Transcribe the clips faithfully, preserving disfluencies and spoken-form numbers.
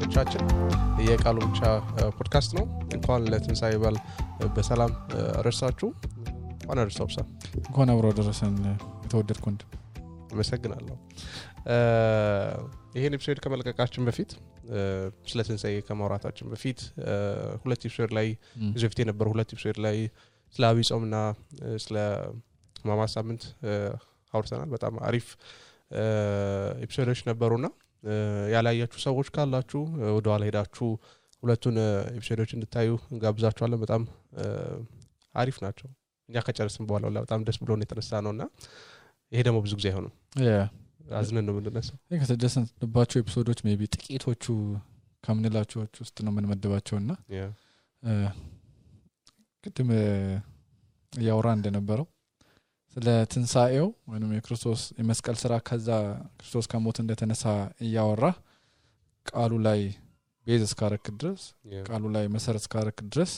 ተመልካቾቻችን የቃሉ ብቻ ፖድካስት ነው እንኳን ለትንሳኤ በዓል በሰላም አደረሳችሁ እንኳን አደረሳችሁ እንኳን አብሮ አደረሰን ተወደድኩ እንደ መሰግናለሁ ይሄን ኤፒሶድ ከመልቀቃችን በፊት ስለ ትንሳኤ ከመውራታችን በፊት ሁለት ኤፒሶድ ላይ ዝፍት የነበረ ሁለት ኤፒሶድ ላይ ስለ አብይ ጾምና ስለ ማማስ ሳምንት አውርተናል በጣም አሪፍ ኤፒሶዶች ነበሩና ያላያችሁ ሰዎች ካላችሁ ወደ ኋላ ሄዳችሁ ሁለቱን ኤፒሶዶች እንድታዩ ጋብዛችኋለሁ በጣም አሪፍ ናቸው እኛ ከጨረስን በኋላ ወላ በጣም ደስ ብሎን የተነሳ ነውና ይሄ ደግሞ ብዙ ጊዜ አይሆንም ያ አዝነን ነው እንደነሳ ይሄ ከተደሰን ደባቸው ኤፒሶዶች ሜቢ ጥቂቶቹ ከምንላችሁ ውስጥ ነው ምንመደባቸውና ያ ከተመ ያውራ እንደነበረው ለትንሳኤው ወይንም የክርስቶስ የመስቀል ሥራ ከዛ ክርስቶስ ከሞት እንደተነሳ ያወራ ቃሉ ላይ ቤዝ ስካርክ ድረስ ቃሉ ላይ መሰረት ስካርክ ድረስ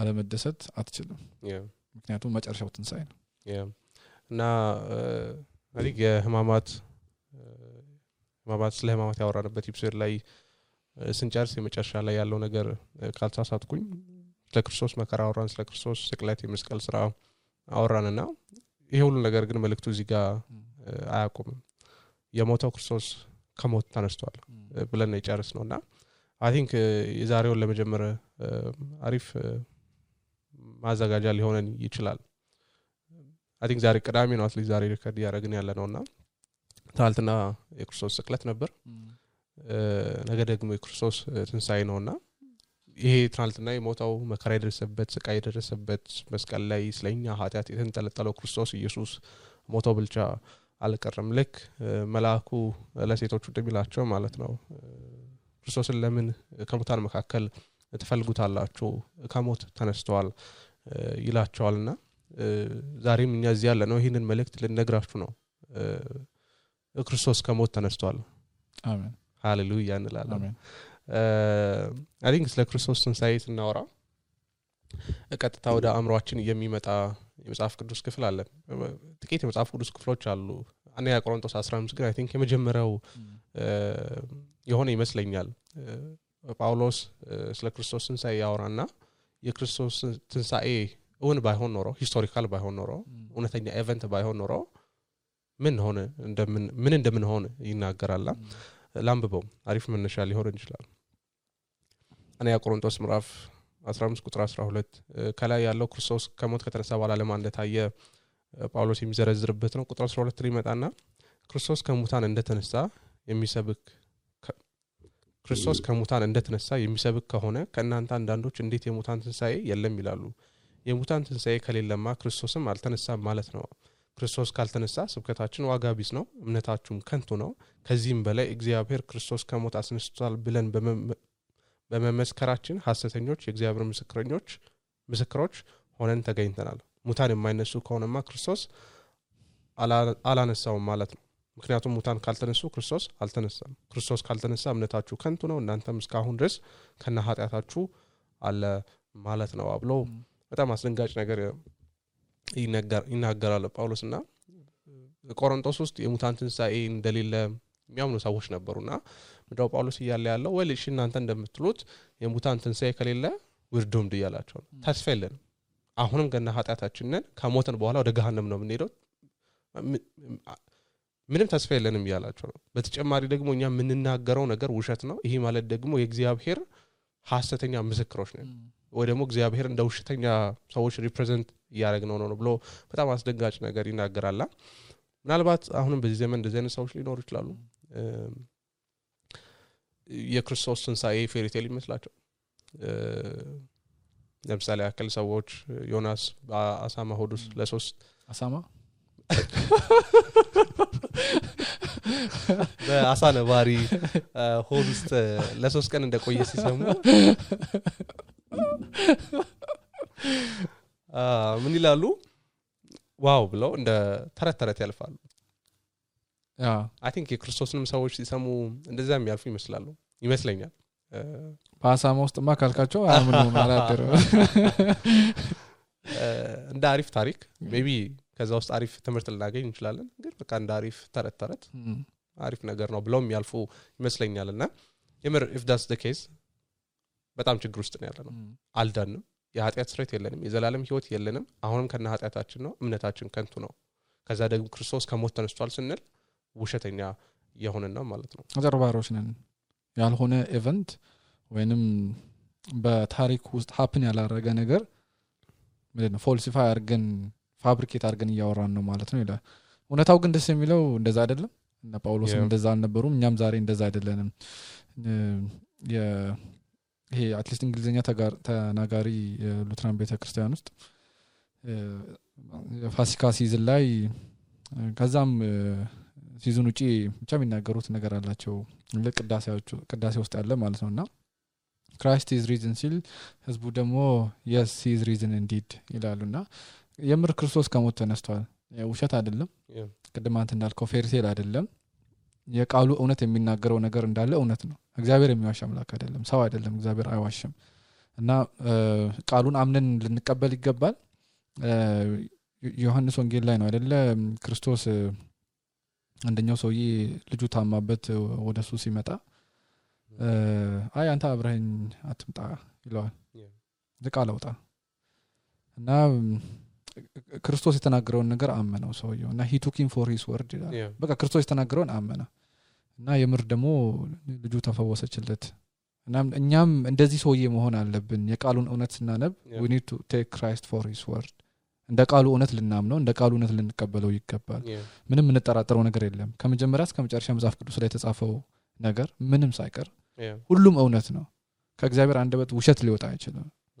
አለመደሰት አትችልም ምክንያቱም መጨረሻው ትንሳኤ ነው እና አሪክ የህማማት ህማማት ስለ ህማማት ያወራንበት ኢፕሶድ ላይ ስንጨርስ የመጨረሻ ላይ ያለው ነገር ካልተሳሳትኩኝ ስለ ክርስቶስ መከራ አወራን ስለ ክርስቶስ ስቅለት የመስቀል ሥራ አወራንና ይሄ ሁሉ ነገር ግን መልእክቱ እዚህ ጋር አያቆም የሞተው ክርስቶስ ከሞት ተነስቷል ብለን እየጨርስ ነውና አይ ቲንክ የዛሬው ለመጀመር አሪፍ ማዛጋጃ ሊሆነን ይችላል አይ ቲንክ ዛሬ ቀዳሚ ነው አትሊስት ዛሬ ሪከርድ ያረግን ያለ ነውና ታልትና የክርስቶስ ስቅለት ነበር ነገ ደግሞ የክርስቶስ ትንሳኤ ነውና ይሄ ትራልትና የሞተው መከራ ያደረሰበት ስቃይ ያደረሰበት መስቀል ላይ ስለኛ ኃጢአት የተንጠለጠለው ክርስቶስ ኢየሱስ ሞተው ብልጫ አልቀረም ለክ መልአኩ ለሴቶቹ እንደሚላቸው ማለት ነው ክርስቶስን ለምን ከሙታን መካከል ተፈልጉታላችሁ ከሞት ተነስተዋል ይላቸዋልና ዛሬም እኛ እዚህ ያለ ነው ይሄንን መልእክት ልነግራችሁ ነው ክርስቶስ ከሞት ተነስተዋል አሜን ሃሌሉያ እንላለን አሜን I think ስለ ክርስቶስ ትንሳኤ እናወራ ቀጥታ ወደ አምሮአችን የሚመጣ የመጽሐፍ ቅዱስ ክፍል አለ ጥቂት የመጽሐፍ ቅዱስ ክፍሎች አሉ አንደኛ ቆሮንቶስ አስራ አምስት ግን I think የመጀመሪያው የሆነ ይመስለኛል ጳውሎስ ስለ ክርስቶስ ትንሳኤ ያወራና የክርስቶስ ትንሳኤ እውን ባይሆን ኖሮ ሂስቶሪካል ባይሆን ኖሮ እውነተኛ ኢቨንት ባይሆን ኖሮ ምን ሆነ እንደምን ምን እንደምን ሆነ ይናገራል ላምበው አሪፍ መነሻ ሊሆን ይችላል አና ያቆሮንቶስ ምዕራፍ አስራ አምስት ቁጥር አስራ ሁለት ከላይ ያለው ክርስቶስ ከሞት ከተነሳ በኋላ ለማን እንደታየ ጳውሎስ የሚዘረዝርበት ነው ቁጥር አስራ ሁለት ሊመጣና ክርስቶስ ከሙታን እንደተነሳ የሚሰብክ ክርስቶስ ከሙታን እንደተነሳ የሚሰብክ ከሆነ ከናንተ አንዳንዶች እንዴት የሙታን ትንሳኤ የለም ይላሉ የሙታን ትንሳኤ ከሌለማ ክርስቶስም አልተነሳም ማለት ነው ክርስቶስ ካልተነሳ ስብከታችን ዋጋ ቢስ ነው እምነታችሁም ከንቱ ነው ከዚህም በላይ እግዚአብሔር ክርስቶስ ከሞት አስነስቷል ብለን በመመስከራችን ሐሰተኞች የእግዚአብሔር ምስክረኞች ምስክሮች ሆነን ተገኝተናል ሙታን የማይነሱ ከሆነማ ክርስቶስ አላነሳውም ማለት ነው ምክንያቱም ሙታን ካልተነሱ ክርስቶስ አልተነሳም ክርስቶስ ካልተነሳ እምነታችሁ ከንቱ ነው እናንተም እስካሁን ድረስ ከነ ኃጢአታችሁ አለ ማለት ነው አብሎ በጣም አስደንጋጭ ነገር ይናገራል ጳውሎስና ቆሮንቶስ ውስጥ የሙታን ትንሳኤ እንደሌለ የሚያምኑ ሰዎች ነበሩና ምድራው ጳውሎስ ይያለ ያለው ወልሽ እናንተ እንደምትሉት የሙታን ትንሳኤ ከሌለ ውርዶም ዲያላቸው ተስፋ የለን አሁንም ገና ኃጢአታችንን ከሞትን በኋላ ወደ ገሃነም ነው የምንሄደው ምንም ተስፋ የለንም ይያላቸው በተጨማሪ ደግሞ እኛ ምንናገረው ነገር ውሸት ነው ይሄ ማለት ደግሞ የእግዚአብሔር ሐሰተኛ ምስክሮች ነን ወይ ደግሞ እግዚአብሔር እንደ ውሸተኛ ሰዎች ሪፕሬዘንት ያረግነው ነው ብሎ በጣም አስደንጋጭ ነገር ይናገራል ምናልባት አሁንም በዚህ ዘመን እንደዚህ አይነት ሰዎች ሊኖሩ ይችላሉ የክርስቶስ ትንሳኤ ፌሪቴል ይመስላቸው ለምሳሌ አከል ሰዎች ዮናስ አሳማ ሆዱስ ለሶስት አሳማ በአሳ ነባሪ ሆዱስ ለሶስት ቀን እንደቆየ ሲሰሙ ምን ይላሉ ዋው ብሎ እንደ ተረት ተረት ያልፋሉ ያ አይ ቲንክ የክርስቶስንም ሰዎች ሲሰሙ እንደዛም ያልፉ ይመስላሉ ይመስለኛል ባሳማ ውስጥማ ካልካቸው አምን ነው ማላደረ እንደ አሪፍ ታሪክ ሜቢ ከዛ ውስጥ አሪፍ ትምህርት ልናገኝ እንችላለን ግን በቃ እንደ አሪፍ ተረት ተረት አሪፍ ነገር ነው ብሎም ያልፉ ይመስለኛልና if that's the case, but I'm just I'll done. You had at straight Yellenum, is Alam Hyot Yellenum, Ahon can not attach no, Mnetachin Cantuno. Kazad Crusos Camotan Stolsenel, Wushatania, Yahon no Malaton. Other Baroshan Yalhone event when Batarik was happening a la Reganeger, then falsifier again, fabricate Argania or no Malatonilla. When a token the same below decided Napolos and Design the Burum, Yamzar in decided Lenum. Yeah. He at least Englishnya tagar nagari Lutheran Beta Christianist. Fasika season lai kazam seasonu cie macam mana garut negara lacho. Lek kedasi kedasi host allah malasnya na. Christ is risen still as Buddha mo yes he is risen indeed. Ilaluna. Yamur Kristus kamu tanastal. Ushat adillam. Kedematan tandal kafirsi adillam. Ya kalau unat yang minat garu negara dalam unat no, exaber yang miawasham lah kadalam, sawai dalam exaber ayawasham. Na kalau amnen lekabel ikabal, Yohanes Injil lain adalah Kristus andanya soyi lejutan mabet wada susi meta. Ayat Abraham atom tak ilah, dekalau tak. Na Kristus itu negara negara amana soyi, na he took him for his word. Baga Kristus itu negara amana. نا يمردمو لجوتا فواسة جلت نعم اندازي سوية مهونا اللبن يقالون اونات نانب yeah. We need to take Christ for his word اندا قالو اونات لننامنو اندا قالو اونات لنقبلو يقبل yeah. منم من التراترو نقر اللهم كم جمراس كم جارشا مزاف قدوس لأي تسعفو نقر منم سايكر قلوم yeah. اوناتنو كاكزابير عندبت وشت ليو تاعي جلو mm.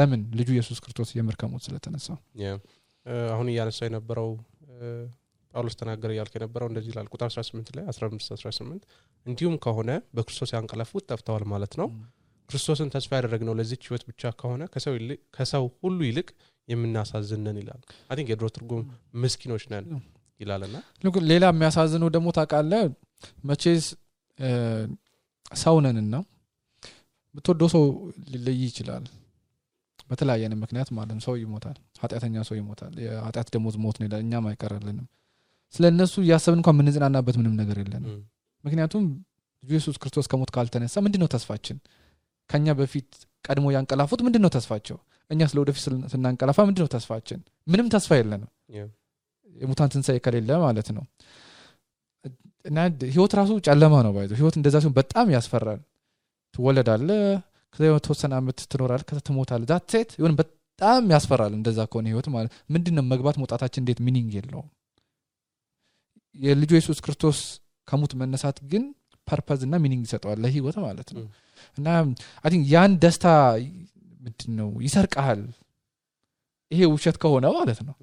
ለምን ልጁ ኢየሱስ ክርስቶስ የምር ከሞት ስለተነሳ አሁን ያለሰው የነበረው ጳውሎስ ተናገረ ያልከ ነበርው እንደዚህ ይላል ቁጥር eighteen ላይ fifteen eighteen እንዲሁም ከሆነ በክርስቶስ ያንቀላፉት ተፍተዋል ማለት ነው ክርስቶስን ተስፋ ያደረግነው ለዚህ ህይወት ብቻ ከሆነ ከሰው ይልቅ ከሰው ሁሉ ይልቅ የምናሳዝነን ይላል I think የድሮ ትርጉም ምስኪኖች ነን ይላልና ልክ ሌላ የሚያሳዝነው ደግሞ ታቃለ መቼስ ሰውነንና በተወደው ሰው ሊለይ ይችላል በተለያየን ምክንያት ማለት ሰው ይሞታል ኃጢያተኛ ሰው ይሞታል ኃጢያት ደሞዝ ሞት ነው ለኛ ማይቀርልንም ስለነሱ ያሰብን እንኳን ምን ዝናናበት ምንም ነገር የለንም ምክንያቱም ኢየሱስ ክርስቶስ ከሞት ካልተነሳ ምንድነው ተስፋችን ከኛ በፊት ቀድሞ ያንቀላፉት ምንድነው ተስፋቸው እኛ ስለወደፊት ስናንቀላፋ ምንድነው ተስፋችን ምንም ተስፋ የለንም የሙታን ትንሣኤ ከሌለ ማለት ነው እና ህይወት ራሱ ጨለማ ነው ባይዘው ህይወት እንደዛ ሲሆን በጣም ያስፈራል ትወለዳለ ከዚያው ተወሰነ አመት ትኖራል ከተሞታል ዳትሴት ይሁን በጣም ያስፈራል እንደዛ ከሆነ ህይወት ማለት ምንድነው መግባት መውጣታችን እንዴት ሚኒንግ የለው የልጁ ኢየሱስ ክርስቶስ ከሞት መነሳት ግን ፐርፐዝ እና ሚኒንግ ሰጠዋል ለህይወት ማለት ነው እና I think ያን ደስታ ምንድነው ይሰርቃል ይሄ ውሸት ከሆነ ማለት ነው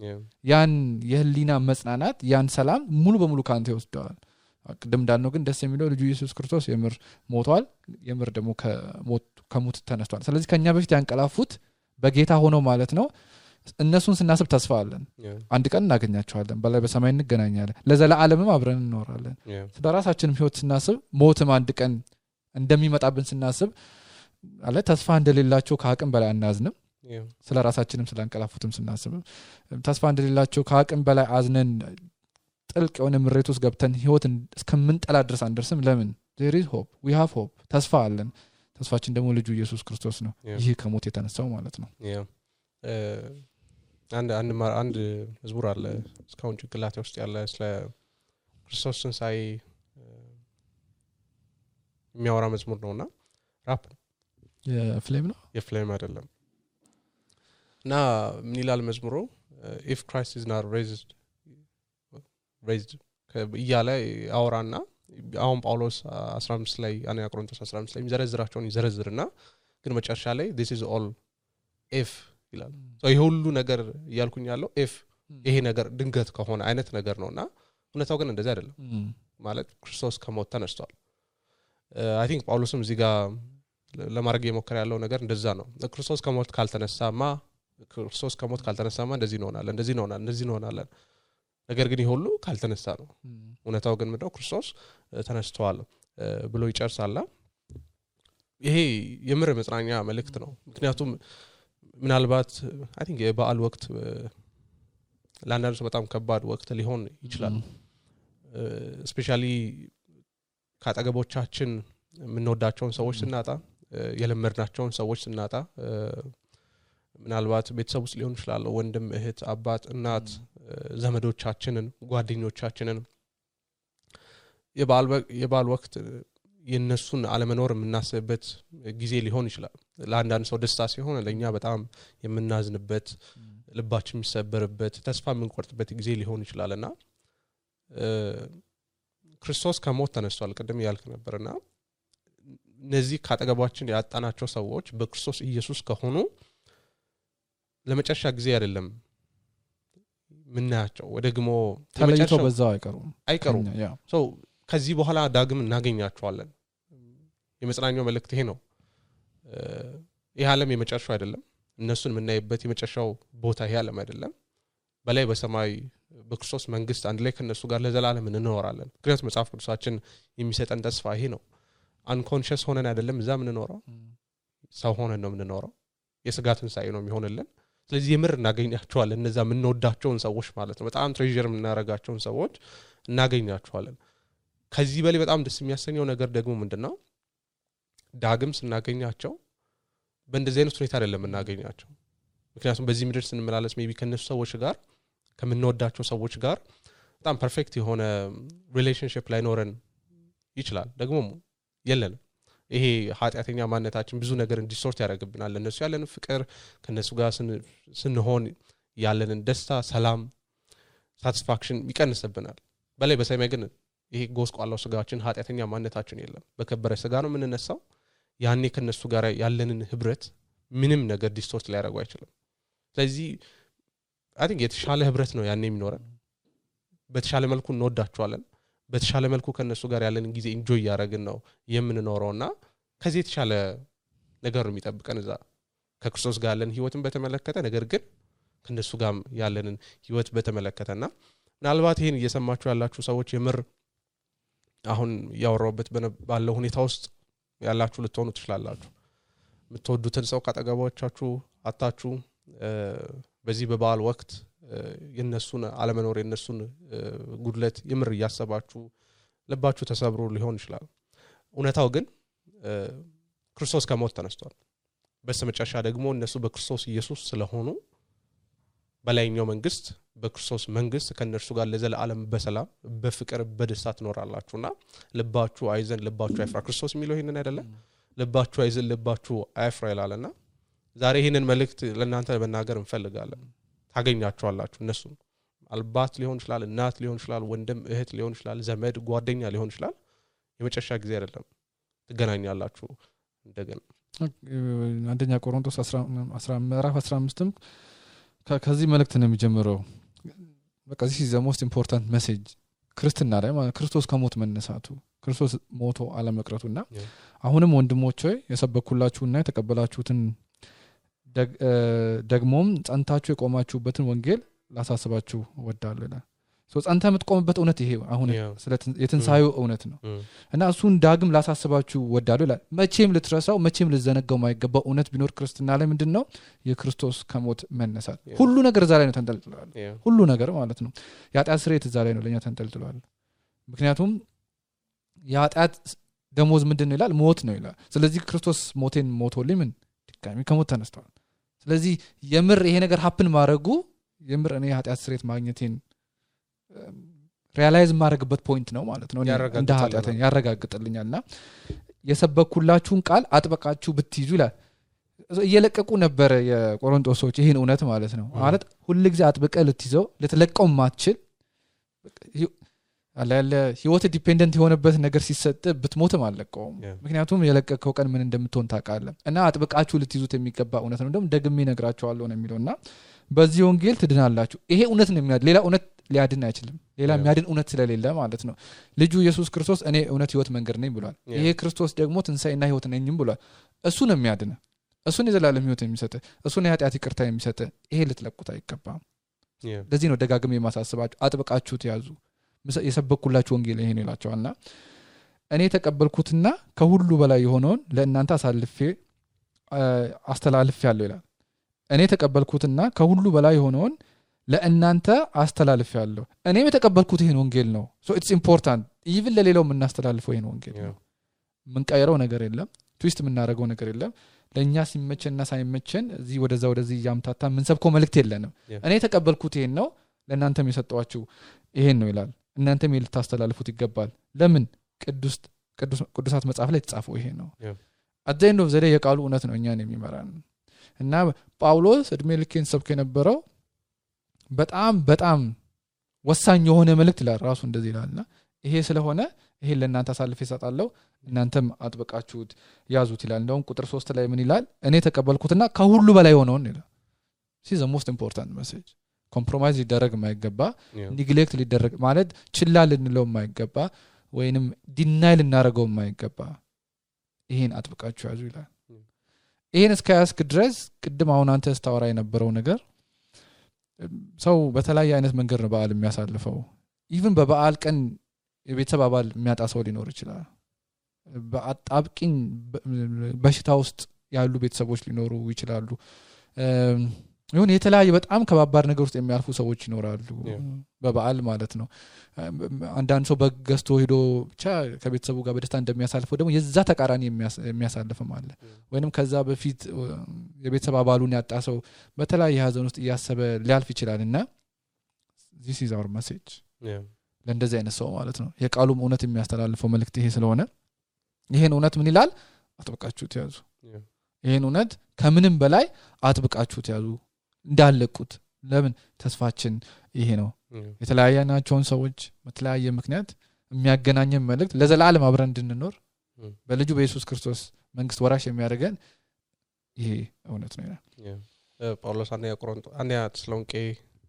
ያን የህሊና መጽናናት ያን ሰላም ሙሉ በሙሉ ካንተ ይወስደዋል ቀደም ዳን ነው ግን ደስ የሚለው ልጁ ኢየሱስ ክርስቶስ የምር ሞቷል የምር ደግሞ ከሞት ከሞት ተነስቷል ስለዚህ ከኛ በፊት ያንቀላፉት በጌታ ሆኖ ማለት ነው እነሱን ስናስብ ተስፋ አለን አንድ ቀን እናገኛቸዋለን በላይ በሰማይ እንገናኛለን ለዘላለም አብረን እንኖራለን ስለራሳችንም ህይወት ስናስብ ሞትም አንድ ቀን እንደሚመጣብን ስናስብ አለ ተስፋ እንደሌላቸው ከአቅም በላይ አናዝንም ስለራሳችንም ስላንቀላፉትም ስናስብ ተስፋ እንደሌላቸው ከአቅም በላይ አዝነን ጥልቅ የሆነ ምሬቱስ ገብተን ህይወትን እስከምንጠላ ድረስ አንደርስም ለምን there is hope we have hope ተስፋ አለን ተስፋችን ደግሞ ልጁ ኢየሱስ ክርስቶስ ነው ይሄ ከሞት የተነሳው ማለት ነው አንድ አንድ አንድ ዝቡር አለ ስካውን ጭቅላት ውስጥ ያለ ስለ ክርስቶስን ሳይ የሚያወራ መዝሙር ነውና ራፕ የፍሌም ነው የፍሌም አይደለም Na Nilal Mesmuro, if Christ is not raised, raised, Yale, Aurana, Aum Paulos, Asram Slay, Anacrontos Asram Slay, Zerezrachon, Zerezrana, Grimachale, this is all if. So I hold Lunagar Yalcunyalo, if Ehinagar didn't get Kahona, Anet Nagarnona, Unatogan and Desirel. Malet, Christos Camotanastol. I think Paulusum Ziga Lamarge Mocrello Nagar and Desano. The Christos Camot Caltanasama. Sos kamot kaltanasama ndezi nonal ndezi nonal ndezi nonal ነገር ግን ይሁሉ ካልተነሳ ነው ወነታው ግን ምድነው ክርስቶስ ተነስተዋል ብሎ ይጨርሳል ይሄ የምር መጽናኛ መልእክት ነው ምክንያቱም ምናልባት I think የበዓል ወቅት ላንዳንስ በጣም ከባድ ወቅት ሊሆን ይችላል especially ካጣገቦቻችን ምንወዳቸው ሰዎች እናጣ የለመርናቸው ሰዎች እናጣ ምናልባት ቤተሰብ ውስጥ ሊሆን ይችላል ወንድም እህት አባት እናት ዘመዶቻችንን ጓደኞቻችንን የባል የባል ወቅት የነሱን አለመኖር እናስበት ጊዜ ሊሆን ይችላል ለአንዳንድ ሰው ደስታ ሲሆን ለኛ በጣም የምናዝንበት ልባችን የሚሰበርበት ተስፋ የምንቆርጥበት ጊዜ ሊሆን ይችላልና ክርስቶስ ከሞት ተነስቷል ቀደም ያልክ ነበርና እነዚህ ካጠገባችን ያጣናቸው ሰዎች በክርስቶስ ኢየሱስ ከሆኑ ለመጨረሻ ጊዜ አይደለም ምናቸው ወደግሞ ተመጨረሻው በዛው አይቀሩም አይቀሩም ሶ ከዚህ በኋላ ዳግም እናገኛቸዋለን የመጽናኛው መልእክት ይሄ ነው ይሃለም የመጨረሻው አይደለም እነሱን ምናይበት የመጨረሻው ቦታ ይሃለም አይደለም በላይ በሰማይ በክርስቶስ መንግስት አንድ ላይ ከነሱ ጋር ለዘላለም እንኖራለን ክርስቶስ መጽሐፍ ቅዱሳችን የሚሰጠን ተስፋ ይሄ ነው አንኮንሺየስ ሆነን አይደለም ዛም እንኖራው ሰው ሆነን ነው እንኖራው የስጋቱን ሳይሆን ነው የሚሆነልን ስለዚህ የምር እናገኛቸዋለን እነዛ ምን ወዳቸውን ሰዎች ማለት ነው በጣም ትሬዠር እናረጋቸውን ሰዎች እናገኛቸዋለን ከዚህ በላይ በጣም ደስ የሚያሰኘው ነገር ደግሞ ምንድነው ዳግም ስናገኛቸው በእንደዚህ አይነት ሁኔታ አይደለም እናገኛቸው ምክንያቱም በዚህ ምድር ስንመላለስ maybe ከነሱ ሰዎች ጋር ከምንወዳቸው ሰዎች ጋር በጣም ፐርፌክት የሆነ ሪሌሽንሺፕ ላይ ኖረን ይችላል ደግሞ የለንም ይሄ ኃጢያተኛ ማንነታችን ብዙ ነገር እንዲሶርት ያደርግብናል ለነሱ ያለን ፍቅር ከነሱ ጋር ስንሆን ያለን ደስታ ሰላም satisfaction ይቀንስብናል በላይ በሰማይ ግን ይሄ ጎስቋላው ስጋችን ኃጢያተኛ ማንነታችን የለም በከበረ ስጋ ነው ምንነሳው ያኔ ከነሱ ጋር ያለንን ህብረት ምንም ነገር ዲስቶርት ሊያደርጉ አይችልም ስለዚህ I think የተሻለ ህብረት ነው ያኔ የሚኖረን በተሻለ መልኩ እንወዳቸዋለን በተሻለ መልኩ ከነሱ ጋር ያለን ጊዜ ኢንጆይ ያረጋግን ነው የምንኖርውና ከዚህ ተሻለ ነገር ነው የሚጠብቀን እዛ ከክርስቶስ ጋር ያለን ህይወትን በተመለከተ ነገር ግን ከነሱ ጋር ያለንን ህይወት በተመለከተና ምናልባት ይሄን እየሰማችሁ ያላችሁ ሰዎች የምር አሁን ያወራውበት ባለው ሁኔታ ውስጥ ያላችሁ ልትሆኑ ትችላላችሁ የምትወዱትን ሰው ካጠገባችሁ አጣችሁ በዚህ በበዓል ወቅት የነሱን አለመኖር የነሱን ጉድለት የምር ያሰባችሁ ልባችሁ ተሰብሮ ሊሆን ይችላል ኡነታው ግን ክርስቶስ ከሞት ተነስቷል በስመጨሻ ደግሞ እነሱ በክርስቶስ ኢየሱስ ስለሆኑ በላይኛው መንግስት በክርስቶስ መንግስት ከነርሱ ጋር ለዘላለም በሰላም በፍቅር በደስታ ትኖራላችሁና ልባችሁ አይዘን ልባችሁ አይፍራ ክርስቶስ የሚለው ይሄንን አይደለም ልባችሁ አይዘን ልባችሁ አይፍራ ይላልና ዛሬ ይሄንን መልእክት ለእናንተ በእናገር እንፈልጋለን ታገኛቸዋላችሁ እነሱ አልባት ሊሆን ይችላል እናት ሊሆን ይችላል ወንድም እህት ሊሆን ይችላል ዘመድ ጓደኛ ሊሆን ይችላል የመጨረሻ ጊዜ አይደለም ትገናኛላችሁ እንደገና አንደኛ ቆሮንቶስ eleven eleven fifteen ከዚህ መልእክት ነው የሚጀምረው በቃ this is the most important message ክርስትና ላይ ማለት ክርስቶስ ከሞት መነሳቱ ክርስቶስ ሞቶ አለመቅረቱና አሁንም ወንድሞች ሆይ የሰበኩላችሁና የተቀበላችሁትን ደግሞም ጻንታችሁ የቆማችሁበትን ወንጌል ላሳስባችሁ ወዳለና ሶ ጻንታ የምትቆምበት ኡነት ይሄ አሁን ስለ የትንሳዩ ኡነት ነው እና እሱን ዳግም ላሳስባችሁ ወዳለላ መቼም ልትረሳው መቼም ልዘነጋው ማይገባው ኡነት ቢኖር ክርስትና ላይ ምንድነው የክርስቶስ ከሞት መነሳት ሁሉ ነገር ዛሬ ነው ተንጠልጥሏል ሁሉ ነገር ማለት ነው ያጣስ ሬት ዛሬ ነው ለኛ ተንጠልጥሏል ምክንያቱም ያጣት ደሞዝ ምንድነው ይላል ሞት ነው ይላል ስለዚህ ክርስቶስ ሞቴን ሞቶልኝ ምን ድካም ከሞት ተነስተዋል ስለዚህ የምር ይሄ ነገር happen ማረጉ የምር እኔ ኃጢያት ስሬት ማግኘቴን ሪያላይዝ ማረግበት ፖይንት ነው ማለት ነው እንደ ኃጢያተኛ ያረጋግጥልኛልና የሰበኩላችሁን ቃል አጥበቃችሁ ብትይዙ ይላል يلققوا ነበር የቆሮንቶስ ሰዎች ይሄን ኡነት ማለት ነው ማለት ሁሉ ግዜ አጥብቀህ ልትይዘው ለተለቀው ማትችል አላለ ህይወት ዲፔንደንት የሆነበት ነገር ሲሰጥ ብትሞት ማለቀው ምክንያቱም የለቀቀው ቀን ምን እንደምትሆን ታውቃለህ እና አጥብቃችሁ ልትይዙት የሚገባ ኡነት ነው እንደም ደግሜ ነግራችኋለሁ ነው የሚለውና በዚህ ወንጌል ትድናላችሁ ይሄ ኡነት ነው የሚያድ ሌላ ኡነት ሊያድን አይችልም ሌላ የሚያድን ኡነት ስለሌለ ማለት ነው ልጁ ኢየሱስ ክርስቶስ እኔ ኡነት ህይወት መንገድ ነኝ ብሏል ይሄ ክርስቶስ ደግሞ ትንሳኤና ህይወት ነኝም ብሏል እሱ ነው የሚያድነው እሱን ይዘላለም ህይወት የሚሰጠ እሱን ያጣት ይቅርታ የሚሰጠ ይሄ ለተለቁታ ይቀባም ለዚህ ነው ደጋግሜ ማሳሰባችሁ አጥብቃችሁ ተያዙ የሰበኩላችሁ ወንጌል ይሄን ይላችኋልና እኔ ተቀበልኩትና ከሁሉ በላይ የሆነውን ለእናንተ አሳልፌ አስተላልፌያለሁ ይላል እኔ ተቀበልኩትና ከሁሉ በላይ የሆነውን ለእናንተ አስተላልፌያለሁ እኔ የተቀበልኩት ይሄን ወንጌል ነው ሶ ኢትስ ኢምፖርታንት ኢቭን ለሌላው ምን አስተላልፈው ይሄን ወንጌል ምን ቀይረው ነገር የለም ትዊስት ምን እናረጋው ነገር የለም ለኛ ሲመቸና ሳይመቸን እዚ ወደዛ ወደዚ ያምታታ ምን ሰብኮ መልክት የለንም እኔ ተቀበልኩት ይሄን ነው ለእናንተም የሰጣችሁ ይሄን ነው ይላል እናንተም ይልታስተላልፉት ይገባል ለምን ቅዱስ ቅዱስ ቅዱሳት መጻፍ ላይ ተጻፈው ይሄ ነው አደን ነው ዘለ የቃሉ ኡነት ነው እኛን የሚመራን እና ጳውሎስ እድሜ ልኬን ሰብከ የነበረው በጣም በጣም ወሳኝ የሆነ መልእክት ለራሱ እንደዚህ ይላልና ይሄ ስለሆነ ይሄን ለእናንተ አሳልፌ ሰጣለሁ እናንተም አጥብቃችሁት ያዙት ይላል እንደውም ቁጥር three ላይ ምን ይላል እኔ ተቀበልኩትና ከሁሉ በላይ ሆነውን ይላል this is the most important message compromise ሊደረግ ማይገባ neglect ሊደረግ ማለት ችላ ልንለው ማይገባ ወይንም deny ልናረገው ማይገባ ይሄን አጥብቃችሁ ያዙ ይላል ይሄን እስከያስክ ድረስ ቅድም አሁን አንተ ስታወራ የነበረው ነገር ሰው በተለያየ አይነት መንገድ ነው በዓል የሚያሳልፈው even በበዓል ቀን የቤተሰብ አባል የሚያጣሰው ሊኖር ይችላል በአጣብቂኝ በሽታ ውስጥ ያሉ ቤተሰቦች ሊኖሩ ይችላሉ ይሁን የተለያየ በጣም ከባባር ነገር ውስጥ የሚያልፉ ሰዎች ይኖራሉ በበዓል ማለት ነው አንዳንድ ሰው በገስቶ ሄዶ ብቻ ከቤተሰቡ ጋር በደስታ እንደሚያሳልፈው ደግሞ የዛ ተቃራኒ የሚያሳልፈው ማለት ወይንም ከዛ በፊት የቤተሰብ አባሉን ያጣሰው በተለያየ ሀዘን ውስጥ ያሰበ ሊያልፍ ይችላልና this is our message ለእንደዚህ አይነት ሰው ማለት ነው የቃሉም ኡነት የሚያስተላልፈው መልእክት ይሄ ስለሆነ ይሄን ኡነት ምን ይላል አጥብቃችሁት ያዙ ይሄን ኡነት ከምንም በላይ አጥብቃችሁት ያዙ እንዳለቁት ለምን ተስፋችን ይሄ ነው የተለያየናቸውን ሰዎች በተለያየ ምክንያት የሚያገናኘን መልእክት ለዘላለም አብረን እንድንኖር በልጁ በኢየሱስ ክርስቶስ መንግስት ወራሽ የሚያደርገን ይሄ ኡነት ነው ያ ጳውሎስ አንደኛ ቆሮንቶስ አንደኛ ተሰሎንቄ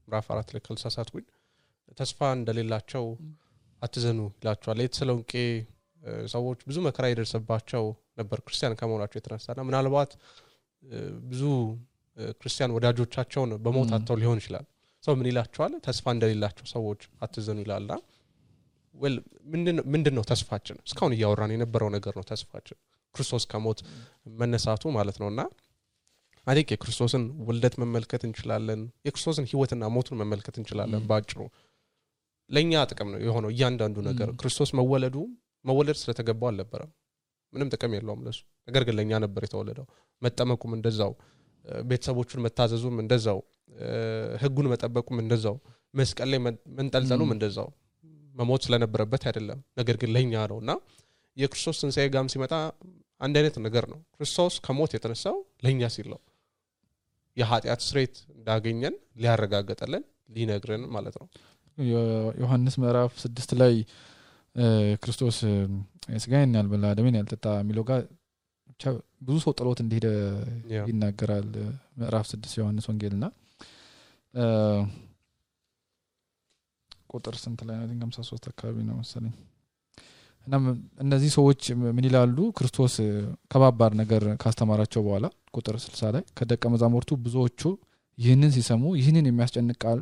ምዕራፍ four ላይ ከልሳሳት ጉድ ተስፋ እንደሌላቸው አትዘኑ ይላቸዋል የተሰሎንቄ ሰዎች ብዙ መከራ ይደርስባቸው ነበር ክርስቲያን ከመሆናቸው የተነሳና ምናልባት ብዙ ክርስቲያን ወዳጆቻቸው በመውጣታቸው ሊሆን ይችላል ሰው ምን ይላቸዋል ተስፋ እንደሌላቸው ሰዎች አትዘኑ ይላልና ወል ምንድነው ምንድነው ተስፋችን እስካሁን ያወራን የነበረው ነገር ነው ተስፋችን ክርስቶስ ከሞት መነሳቱ ማለት ነውና አዲክ የክርስቶስን ወልደት መመልከት እንችላለን የክርስቶስን ህይወትና ሞቱን መመልከት እንችላለን ባጭሩ ለኛ ጥቅም ነው የሆነው ያንዳንዱ ነገር ክርስቶስ መወለዱ መወለድ ስለተገባው አልነበረም ምንም ጥቅም የለውም ለሱ ነገር ግን ለኛ ነበር የተወለደው መጠመቁም እንደዛው ቤተሰቦቹን መታዘዙም እንደዛው ህጉን መጠበቁም እንደዛው መስቀል ላይ መንጠልጠሉም እንደዛው መሞት ስለነበረበት አይደለም ነገር ግን ለኛ ነውና የክርስቶስ ትንሣኤ ጋም ሲመጣ አንድ አይነት ነገር ነው ክርስቶስ ከሞት የተነሳው ለኛ ሲል ነው የኃጢአት ስርየት እንዳገኘን ሊያረጋግጥልን ሊነግረን ማለት ነው ዮሐንስ ምዕራፍ six ላይ ክርስቶስ እስጋን ያልበላ ደምን ያልጠጣ ሚሎጋ ብዙ ሰው ጥሎት እንደሄደ ይናገራል ምዕራፍ six ዮሐንስ ወንጌልና ቁጥር ስንት ላይ አይደለም fifty-three አካባቢ ነው መሰለኝ እና እነዚህ ሰዎች ምን ይላሉ ክርስቶስ ከባባር ነገር ካስተማራቸው በኋላ ቁጥር sixty ላይ ከደቀ መዛሙርቱ ብዙዎቹ ይህንን ሲሰሙ ይህንን የሚያስጨንቅ ቃል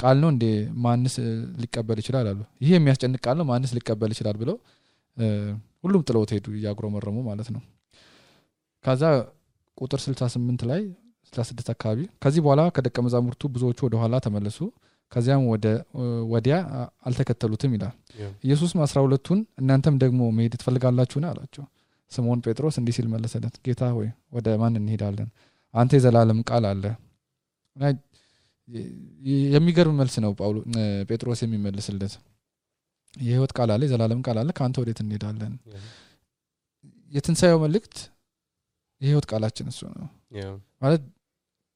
ቃል ነው እንዴ ማንስ ሊቀበል ይችላል አሉ ይሄ የሚያስጨንቅ ቃል ነው ማንስ ሊቀበል ይችላል ብለው ሁሉም ጥለውት ሄዱ ያግሮመረሙ ማለት ነው ከዛ ቁጥር sixty-eight ላይ sixty-six አካባቢ ከዚህ በኋላ ከደቀ መዛሙርቱ ብዙዎቹ ወደ ኋላ ተመለሱ ከዚያም ወደ ወዲያ አልተከተሉትም ይላል ኢየሱስ twelve እናንተም ደግሞ መሄድ ትፈልጋላችሁና አላቸው ስምዖን ጴጥሮስ እንዲህ ሲል መለሰለት ጌታ ሆይ ወደ ማን እንሄዳለን አንተ የዘላለም ቃል አለ የሚገርም መልስ ነው ጳውሎስ ጴጥሮስ የሚመልስለት የህይወት ቃል አለ የዘላለም ቃል አለ ካንተ ወዴት እንሄዳለን የትንሳኤው መልእክት ይሄውት ቃላችን እሱ ነው ማለት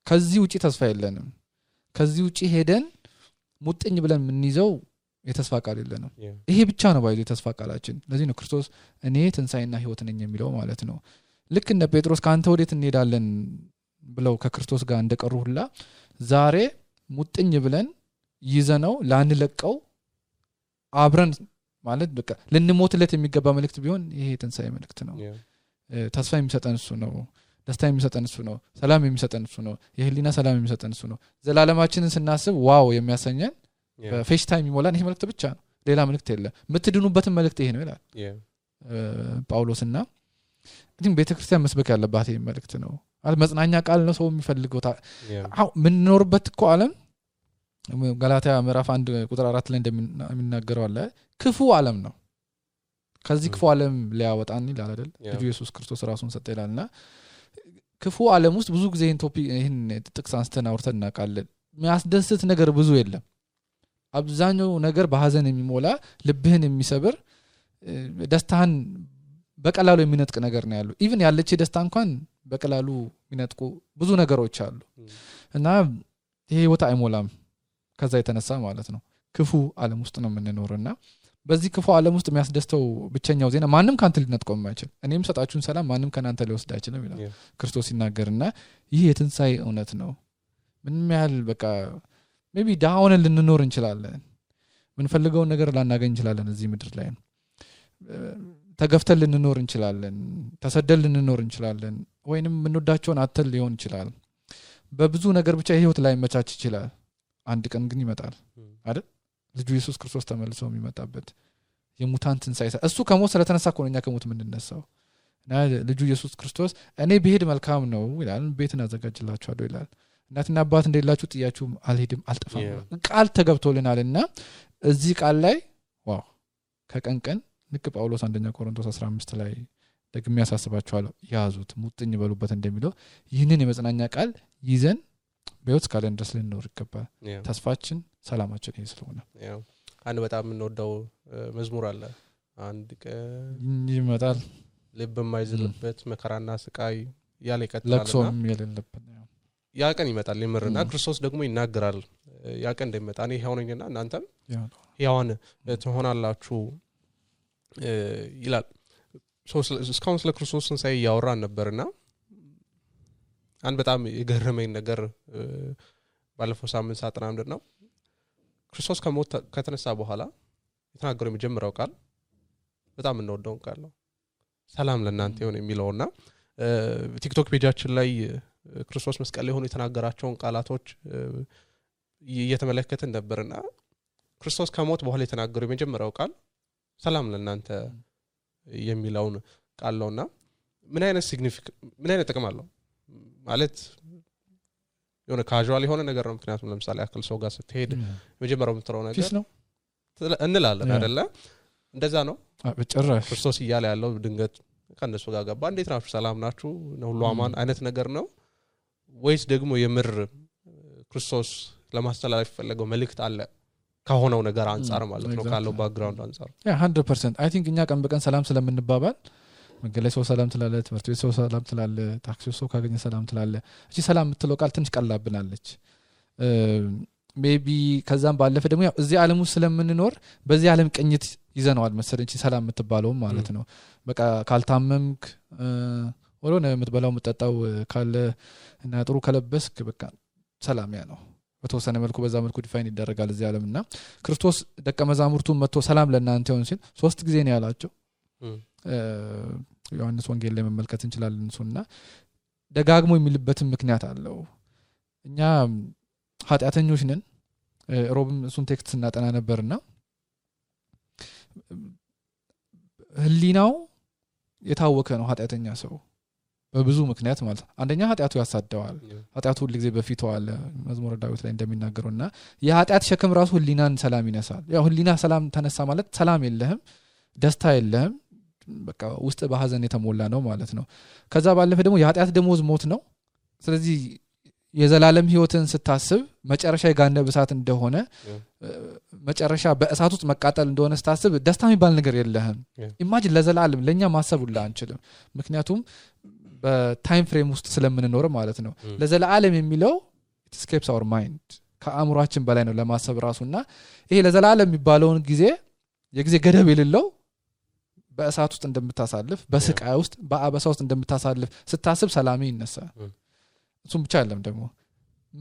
ከዚህ ውጪ ተስፋ የለንም ከዚህ ውጪ ሄደን ሙጥኝ ብለን ምን ይዘው የተስፋ ቃል የለንም ይሄ ብቻ ነው ባይዘው የተስፋ ቃላችን ለዚህ ነው ክርስቶስ እኔ ትንሳኤና ህይወት ነኝ የሚለው ማለት ነው ልክ እንደ ጴጥሮስ ካንተ ወዴት እንሄዳለን ብለው ከክርስቶስ ጋር እንደቀሩ ሁላ ዛሬ ሙጥኝ ብለን ይዘነው ላንለቀው አብረን ማለት በቃ ለነሞትለት የሚገባ መልእክት ቢሆን ይሄ ትንሳኤ መልእክት ነው ተስፋ የሚሰጠን እሱ ነው ደስታ የሚሰጠን እሱ ነው ሰላም የሚሰጠን እሱ ነው የህሊና ሰላም የሚሰጠን እሱ ነው ዘላለማችንን ስናስብ ዋው የሚያሰኘን በፌስ ታይም ይሞላን ይሄ መልእክት ብቻ ነው ሌላ መልእክት የለም ምትድኑበት መልእክት ይሄ ነው ይላል ጳውሎስና እንግዲህ ቤተክርስቲያን መስበክ ያለባት ይሄ መልእክት ነው አልመጽናኛ ቃል ነው ሰው የሚፈልገው አው ምን ኖርበት እኮ ዓለም ገላትያ ምዕራፍ አንድ ቁጥር አራት ላይ እንደሚናገረው አለ ክፉ ዓለም ነው ከዚህ ክፉ ዓለም ሊያወጣን ይላል አይደል ልጅ ኢየሱስ ክርስቶስ ራሱን ሰጠ ይላልና ክፉ ዓለም ውስጥ ብዙ ጊዜ ኢንቶፒ ይሄን ጥቅስ አንስተን አውርተን አቃለን የሚያስደስት ነገር ብዙ የለም አብዛኛው ነገር በሐዘን የሚሞላ ልብህን የሚሰብር ደስታን በቀላሉ የሚነጥቅ ነገር ነው ያለው ኢቭን ያለች ደስታ እንኳን በቀላሉ የሚነጥቁ ብዙ ነገሮች አሉ እና ይሄ ወጣ አይሞላም ከዛ የተነሳ ማለት ነው ክፉ ዓለም ውስጥ ነው የምንኖርና በዚህ ክፉ ዓለም ውስጥ የሚያስደስተው ብቻኛው ዜና ማንንም ካንተ ሊነጥቀው የማይችል እኔም ሰጣችሁን ሰላም ማንንም ካንተ ሊወስድ አይችልም ይላል ክርስቶስ ይናገርና ይሄ የትንሳኤ እውነት ነው ምንም ያህል በቃ ሜቢ ዳውን ልንኖር እንችላለን ምን ፈልገው ነገር ላናገኝ እንችላለን እዚህ ምድር ላይ ተገፍተን ልንኖር እንችላለን ተሰደል ልንኖር እንችላለን ወይንም ምንወዳቸውን አተል ሊሆን ይችላል በብዙ ነገር ብቻ ህይወት ላይ መቻች ይችላል አንድ ቀን ግን ይመጣል አይደል ልጅ ኢየሱስ ክርስቶስ ተመልሶ የሚመጣበት የሙታን ትንሳኤ እሱ ከሞት ስለተነሳ ኮነኛ ከሞት ምን እንደነሳው እና ልጅ ኢየሱስ ክርስቶስ እኔ ብሄድ መልካም ነው ይላል ቤትን አዘጋጅላችኋለሁ ይላል እናትና አባት እንደሌላችሁ ጥያችሁ አልሄድም አልጠፋም ቃል ተገብቶልናልና እዚህ ቃል ላይ ዋው ከቀንቀን ንክ ጳውሎስ አንደኛ ቆሮንቶስ አስራ አምስት ላይ ደግሜ ያሳስባችኋለሁ ያዙት ሙጥኝ በሉበት እንደሚለው ይህንን የመጽናኛ ቃል ይዘን በውስጥ ካለን ድረስ ልንኖር ይገባል ተስፋችን ሰላማችን ይሄ ስለሆነ ያው አንድ በጣም እንወደው መዝሙር አለ አንድ ቀን ይመጣል ልብ የማይዝልበት መከራና ስቃይ ያለ ይከተላልና ለክሶም የሌለበት ያ ቀን ይመጣል ይመረና ክርስቶስ ደግሞ ይናገራል ያ ቀን እንደሚመጣ እኔ ሆነኝና እናንተም ያውን ተሆናላችሁ ይላል ሶስ ካውንስል ክርስቶስን ሳይ ያወራን ነበርና አንድ በጣም የገረመኝ ነገር ባለፈው ሳምንት ሳጥና እንደነው ክርስቶስ ከሞት ከተነሳ በኋላ የተናገረው የመጀመሪያው ቃል በጣም እንወደው ቃል ነው ሰላም ለእናንተ ይሁን የሚለውና ቲክቶክ ፔጃችን ላይ ክርስቶስ መስቀል ላይ ሆኖ የተናገራቸውን ቃላቶች እየተመለከትን ነበርና ክርስቶስ ከሞት በኋላ የተናገረው የመጀመሪያው ቃል ሰላም ለእናንተ የሚለውን ቃል ነውና ምን አይነት significant ምን አይነት ጥቅም አለው ማለት የሆነ ካዡዋል የሆነ ነገር ነው ምክንያቱም ለምሳሌ አክል ሰው ጋር ስትሄድ መጀመሪያው ምትረው ነገር ፊስ ነው እንላለን አይደለ እንደዛ ነው በጭራሽ ክርስቶስ ይያለ ያለው ድንገት ከነሱ ጋር ገባ እንዴት ናችሁ ሰላም ናችሁ ሁሉ አማን አይነት ነገር ነው ወይስ ደግሞ የምር ክርስቶስ ለማስተላለፍ ፈለገው መልእክት አለ ከሆነው ነገር አንፃር ማለት ነው ካለው ባክግራውንድ አንፃር ያ መቶ ፐርሰንት አይ ቲንክ እኛ ቀን በቀን ሰላም ስለምንባባል መገለጽ ሰው ሰላም ትላለች ትምህርት ቤት ሰው ሰላም ትላለች ታክሲ ሰው ካገኘ ሰላም ትላለች እቺ ሰላም የምትለው ቃል ትንሽ ቀላብናለች ሜቢ ከዛም ባለፈ ደግሞ ያው እዚህ ዓለም ውስጥ ስለምንኖር በዚህ ዓለም ቅኝት ይዘናል መሰለኝ እቺ ሰላም የምትባለው ማለት ነው በቃ ካልታመምክ ወሎነ የምትበላው የምትጠጣው ካለ እና ጥሩ ከለበስክ በቃ ሰላም ያ ነው በተወሰነ መልኩ በዛ መልኩ ዲፋይን ይደረጋል እዚህ ዓለምና ክርስቶስ ደቀ መዛሙርቱን መጥቶ ሰላም ለእናንተ ይሁን ሲል ሶስት ጊዜ ነው ያላቸው ዮሐንስ ወንጌል ላይ መመልከት እንችላለን እሱና ደጋግሞ የሚልበትም ምክንያት አለው እኛ ኃጢያተኞች ነን ሮብም እሱን ቴክስት ስናጠና ነበርና ህሊናው የታወከ ነው ኃጢያተኛ ሰው በብዙ ምክንያት ማለት አንደኛ ኃጢያቱ ያሳደዋል ኃጢያቱ ሁሉ ግዜ በፊቱ አለ መዝሙር ዳዊት ላይ እንደሚናገሩና የኃጢያት ሸክም ራሱ ህሊናን ሰላም ይነሳል ያው ህሊና ሰላም ተነሳ ማለት ሰላም የለህም ደስታ የለህም በቃ ውስጥ በሐዘን የተሞላ ነው ማለት ነው ከዛ ባለፈ ደግሞ የኃጢያት ደሞዝ ሞት ነው ስለዚህ የዘላለም ህይወትን ስታስብ መጨረሻ የጋነብ እሳት እንደሆነ መጨረሻ በእሳት ውስጥ መቃጠል እንደሆነ ስታስብ ደስታ የሚባል ነገር የለህም ኢማጂን ለዘላለም ለኛ ማሰብ ሁላ አንችልም ምክንያቱም በታይም ፍሬም ውስጥ ስለምንኖር ማለት ነው ለዘላለም የሚለው it escapes our mind ከአእምሮአችን በላይ ነው ለማሰብ ራሱና ይሄ ለዘላለም የሚባለውን ጊዜ የጊዜ ገደብ የሌለው በእሳት ውስጥ እንደምታሳልፍ በስቃይ ውስጥ በአበሳ ውስጥ እንደምታሳልፍ ስታስብ ሰላም ይነሳል እሱም ብቻ አይደለም ደግሞ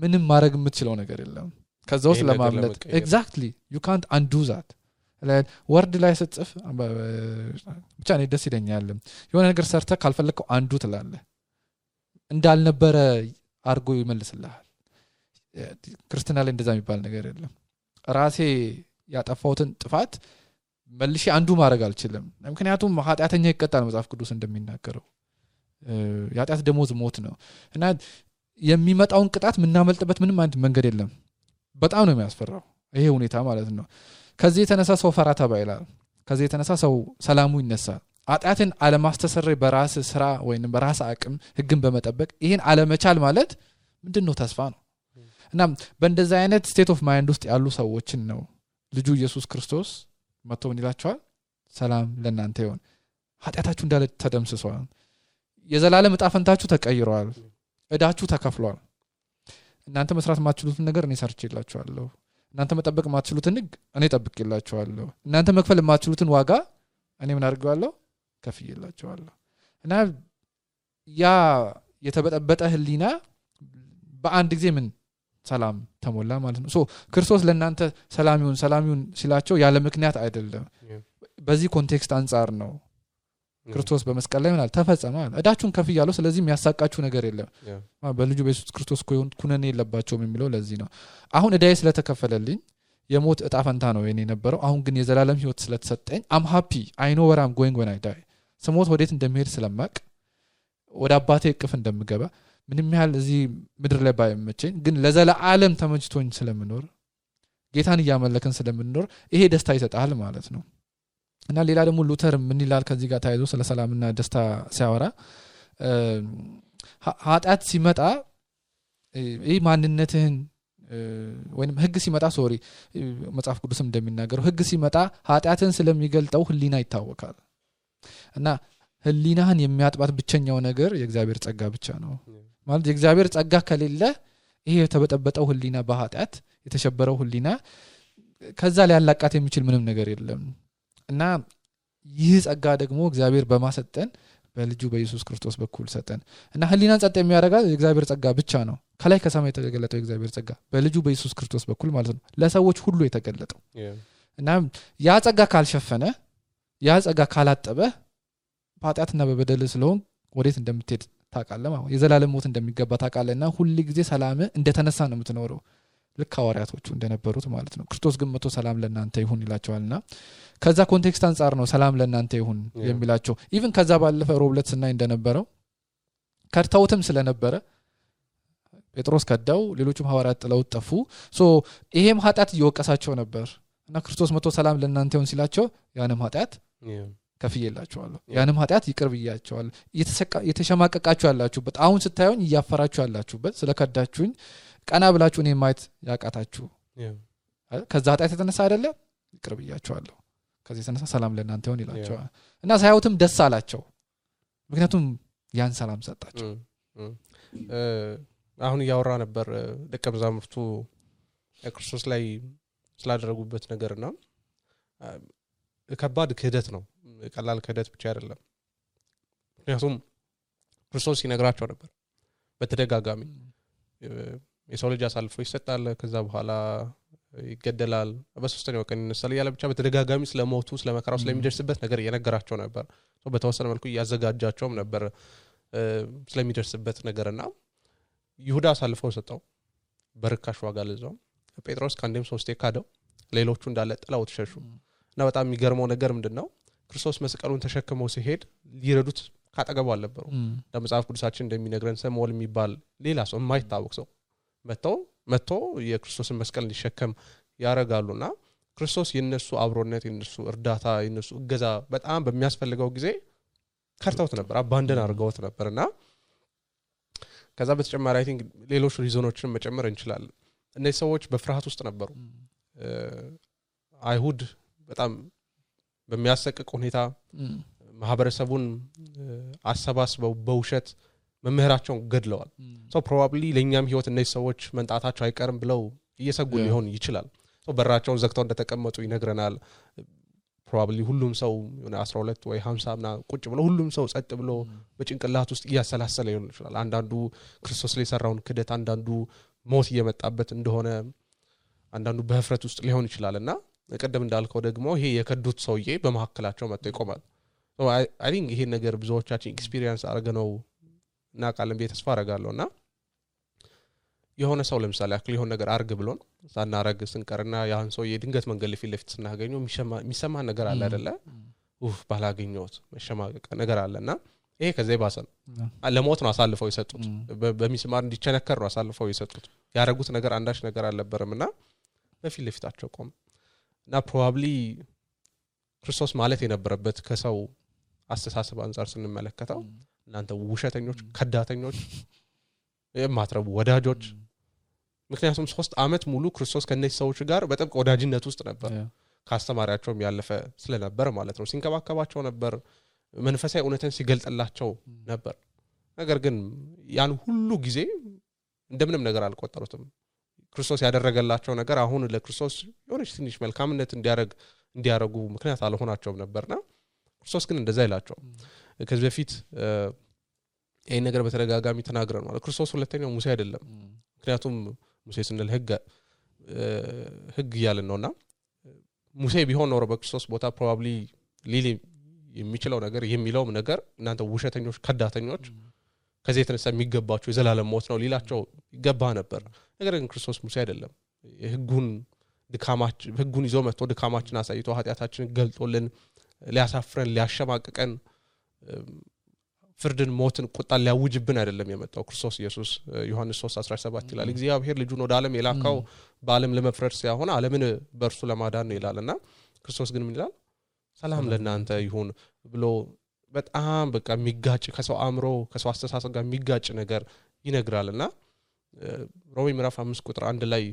ምንም ማድረግ የምትችለው ነገር የለም ከዛው ስለማምለት exactly you can't undo that like word ላይ ስትጽፍ ብቻ ነው ደስ ይለኛል የሆነ ነገር ሰርተ ካልፈለከው አንዱ ትላለ እንዳልነበረ አርጎ ይመልስልሃል ክርስቲያን ላይ እንደዛ የሚባል ነገር የለም ራሴ ያጠፋሁትን ጥፋት መልሼ አንዱ ማድረግ አልችልም ምክንያቱም ኃጢአተኛ ይቀጣል መጽሐፍ ቅዱስ እንደሚናገረው ኃጢአት ደሞዝ ሞት ነው እና የሚመጣውን ቅጣት ምናመልጥበት ምንም አንድ መንገድ የለም በጣም ነው የሚያስፈራው ይሄ ሁኔታ ማለት ነው ከዚህ የተነሳ ሰው ፈራታ ባይላል ከዚህ የተነሳ ሰው ሰላሙ ይነሳ አጣትን አለማስተሰረይ በራስ ስራ ወይንም በራስ አቅም ህግን በመጠበቅ ይሄን አለመቻል ማለት ምንድነው ተስፋ ነው እና በእንደዛ አይነት ስቴት ኦፍ ማይንድ ውስጥ ያሉ ሰዎችን ነው ልጁ ኢየሱስ ክርስቶስ መጥቶን ይላቸዋል ሰላም ለእናንተ ይሁን ኃጢአታችሁ እንዳለ ተደምስሷል የዘላለም ጣፈንታችሁ ተቀይሯል እዳችሁ ተከፍሏል እናንተ መስራት ማትችሉት ነገር እኔ ሰርቼላችኋለሁ እናንተ መጠበቅ ማትችሉትን እኔ ጠብቄላችኋለሁ እናንተ መክፈል ማትችሉትን ዋጋ እኔ ምን አድርጌዋለሁ ከፍዬላችኋለሁ እና ያ የተበጠበጠ ህሊና በአንድ ጊዜ ምን ሰላም ተሞላ ማለት ነው ሶ ክርስቶስ ለእናንተ ሰላም ይሁን ሰላም ይሁን ሲላቸው ያለ ምክንያት አይደለም በዚህ ኮንቴክስት አንፃር ነው ክርስቶስ በመስቀል ላይ ማለት ተፈጸመል እዳችሁን ከፍያለሁ ስለዚህ የሚያሳቃችሁ ነገር የለም በልጁ በኢየሱስ ክርስቶስ ኮይን ኩነኔ የለባችሁም የሚለው ለዚህ ነው አሁን እዳዬ ስለተከፈለልኝ የሞት እጣ ፈንታ ነው የኔ ነበረው አሁን ግን የዘላለም ህይወት ስለተሰጠኝ I'm happy I know where I'm going when I die ስሞት ወዴት እንደምሄድ ስለማቅ ወደ አባቴ እቅፍ እንደምገባ ምንም ያህል እዚህ ምድር ላይ ባይመቸኝ ግን ለዘላለም ተመችቶኝ ስለምኖር ጌታን እያመለከን ስለምኖር ይሄ ደስታ ይሰጣል ማለት ነው እና ሌላ ደግሞ ሉተር ምን ይላል ከዚህ ጋር ታይዞ ስለ ሰላምና ደስታ ሲያወራ ኃጢአት ሲመጣ እይ ማንነትህን ወይንም ህግ ሲመጣ ሶሪ መጽሐፍ ቅዱስም እንደሚናገረው ህግ ሲመጣ ኃጢአትን ስለሚገልጠው ህሊና ይታወቃል እና ህሊናህን የሚያጥባት ብቸኛው ነገር የእግዚአብሔር ጸጋ ብቻ ነው ማለት የእግዚአብሔር ጸጋ ከሌለ ይሄ የተበጠበጠው ህሊና በኃጢአት የተሸበረው ህሊና ከዛ ላይ ያላቃት የሚችል ምንም ነገር የለም እና ይህ ጸጋ ደግሞ እግዚአብሔር በማሰጠን በልጁ በኢየሱስ ክርስቶስ በኩል ሰጠን እና ህሊናን ጸጥ የሚያደርጋት የእግዚአብሔር ጸጋ ብቻ ነው ከላይ ከሰማይ የተገለጠው የእግዚአብሔር ጸጋ በልጁ በኢየሱስ ክርስቶስ በኩል ማለት ነው ለሰዎች ሁሉ የተገለጠው እና ያ ጸጋ ካልሸፈነ ያ ጸጋ ካላጠበ ኃጢአትና በበደል ስለሆነ ወዴት እንደምትሄድ ታውቃለህ ማለት የዘላለም ሞት እንደሚገባ ታውቃለህና ሁሉ ጊዜ ሰላም እንደተነሳ ነው የምትኖረው ልክ ሐዋርያቶቹ እንደነበሩት ማለት ነው ክርስቶስ ግን መጥቶ ሰላም ለእናንተ ይሁን ይላቸዋልና ከዛ ኮንቴክስት አንፃር ነው ሰላም ለእናንተ ይሁን የሚላቸው ኢቭን ከዛ ባለፈ ሮብለት እና እንደነበረው ከርታውትም ስለነበረ ጴጥሮስ ከዳው ሌሎችም ሐዋርያት ጥለው ጠፉ ሶ ይሄም ኃጢአት ይወቀሳቸው ነበር እና ክርስቶስ መጥቶ ሰላም ለእናንተ ይሁን ሲላቸው ያንም ኃጢአት ከፍዬላችኋለሁ ያንም ኃጢአት ይቅር ብያችኋለሁ የተሸማቀቃችሁ ያላችሁበት አሁን ስታዩኝ እያፈራችሁ ያላችሁበት ስለከዳችሁኝ ቀና ብላችሁ እኔ ማይት ያቃታችሁ ከዛ ኃጢአት የተነሳ አይደለ ይቅር ብያችኋለሁ ከዚህ የተነሳ ሰላም ለእናንተ ይሁን ይላቸዋል እና ሳይሁትም ደስ አላቸው ምክንያቱም ያን ሰላም ሰጣቸው አሁን ያወራ ነበር ደቀ መዛሙርቱ ክርስቶስ ላይ ስላደረጉበት ነገርና ከባድ ክህደት ነው ቀላል ክህደት ብቻ አይደለም ምክንያቱም ክርስቶስ ይነግራቸው ነበር በተደጋጋሚ የሰው ልጅ አሳልፎ ይሰጣል ከዛ በኋላ ይገደላል በሶስተኛው ቀን ይነሳል ያለ ብቻ በተደጋጋሚ ስለሞቱ ስለመከራው ስለሚደርስበት ነገር የነገራቸው ነበር በተወሰነ መልኩ ያዘጋጃቸውም ነበር ስለሚደርስበት ነገርና ይሁዳ አሳልፎ ሰጠው በርካሽ ዋጋ ለዛው ጴጥሮስ ካንደም ሶስቴ ካደው ሌሎቹ እንዳለ ጥላው ተሸሹ እና በጣም የሚገርመው ነገር ምንድነው ክርስቶስ መስቀሉን ተሸክሞ ሲሄድ ሊረዱት ካጠገቡ አልነበሩ ለመጽሐፍ ቅዱሳችን እንደሚነግረን ሰሞል የሚባል ሌላ ሰው የማይታወቅ ሰው መጥቶ መጥቶ የክርስቶስን መስቀል ሊሸከም ያረጋሉና ክርስቶስ የነሱ አብሮነት የነሱ እርዳታ የነሱ እገዛ በጣም በሚያስፈልገው ጊዜ ከርተውት ነበር አባንደን አድርገውት ነበርና ከዛ በተጨማሪ አይ ቲንክ ሌሎች ሪዞኖችን መጨመር እንችላለን እነዚህ ሰዎች በፍርሃት ውስጥ ነበሩ አይሁድ በጣም በሚያሰቅቅ ሁኔታ ማህበረሰቡን አሰባስበው በውሸት መምህራቸውን ገድለዋል so probably ለኛም ህይወት እነዚህ ሰዎች መንጣታቸው አይቀርም ብለው እየሰጉ ሊሆን ይችላል so በራቸውን ዘግተው እንደተቀመጡ ይነግረናል probably ሁሉም ሰው የሆነ twelve ወይ fifty እና ቁጭ ብለው ሁሉም ሰው ጸጥ ብሎ በጭንቅላት ውስጥ እያሰላሰለ ይሆን ይችላል አንዳንዱ ክርስቶስ ላይ ሰራውን ክደት አንዳንዱ ሞት እየመጣበት እንደሆነ አንዳንዱ በህፍረት ውስጥ ሊሆን ይችላልና ቀደም እንዳልከው ደግሞ ይሄ የከዱት ሰውዬ በመሐከላቸው መጥቶ ይቆማል so i i think ይሄ ነገር ብዙዎቻችን experience አርገነው እና ቃልም በተስፋ አረጋለሁና የሆነ ሰው ለምሳሌ አክል የሆነ ነገር አርግ ብሎን ሳናረግ ስንቀርና ያን ሰው የድንገት መንገል ለፊት ስናገኘው ሚሰማ ሚሰማ ነገር አለ አይደለ ኡፍ ባላገኘሁት መሸማ ነገር አለና ይሄ ከዚህ ባሰል ለሞት ነው አሳልፈው ይሰጡት በሚስማር እንዲቸነከር ነው አሳልፈው ይሰጡት ያረጉት ነገር አንዳች ነገር አልነበረምና በፊት ለፊታቸው ቆም እና probably ክርስቶስ ማለት የነበረበት ከሰው አስተሳሰብ አንፃር ስንመለከታው እናንተ ውሸተኞች ከዳተኞች የማትረቡ ወዳጆች ምክንያቱም ሶስት አመት ሙሉ ክርስቶስ ከነዚህ ሰዎች ጋር በጥብቅ ወዳጅነት ውስጥ ነበር ካስተማራቸውም ያለፈ ስለነበር ማለት ነው ሲንከባከባቸው ነበር መንፈሳዊ ኡነተን ሲገልጽላቸው ነበር ነገር ግን ያን ሁሉ ጊዜ እንደምንም ነገር አልቆጠሩትም ክርስቶስ ያደረገላቸው ነገር አሁን ለክርስቶስ የሆነች ትንሽ መልካምነት እንዲያረግ እንዲያረጉ ምክንያት አልሆናቸውም ነበርና ክርስቶስ ግን እንደዛ ይላቸው ከዚህ በፊት ይሄ ነገር በተረጋጋሚ ተናግረን ማለት ክርስቶስ ሁለተኛው ሙሴ አይደለም ምክንያቱም ሙሴ ስንል ህግ ህግ ያለ ነውና ሙሴ ቢሆን ኖሮ በክርስቶስ ቦታ probably ሊሊ የሚችለው ነገር የሚለው ነገር እናንተ ውሸተኞች ከዳተኞች ከዚህ የተነሳ የሚገባቸው የዘላለም ሞት ነው ሊላቸው ይገባ ነበር ነገር ግን ክርስቶስ ሙሴ አይደለም ህጉን ድካማች ህጉን ይዞ መጥቶ ድካማችን አሳይቶ ኃጢያታችንን ገልጦልን ሊያሳፍረን ሊያሸማቅቀን ፍርድን ሞትን ቁጣን ሊያውጅብን አይደለም የመጣው ክርስቶስ ኢየሱስ ዮሐንስ three seventeen ይላል እግዚአብሔር ልጁን ወደ ዓለም የላከው በዓለም ለመፍረድ ሳይሆን ዓለምን በእርሱ ለማዳን ነው ይላልና ክርስቶስ ግን ምን ይላል ሰላም ለእናንተ ይሁን ብሎ በጣም በቃ የሚጋጭ ከሰው አምሮ ከሰው አስተሳሰብ ጋር የሚጋጭ ነገር ይነግራልና ሮሜ ምዕራፍ five ቁጥር one ላይ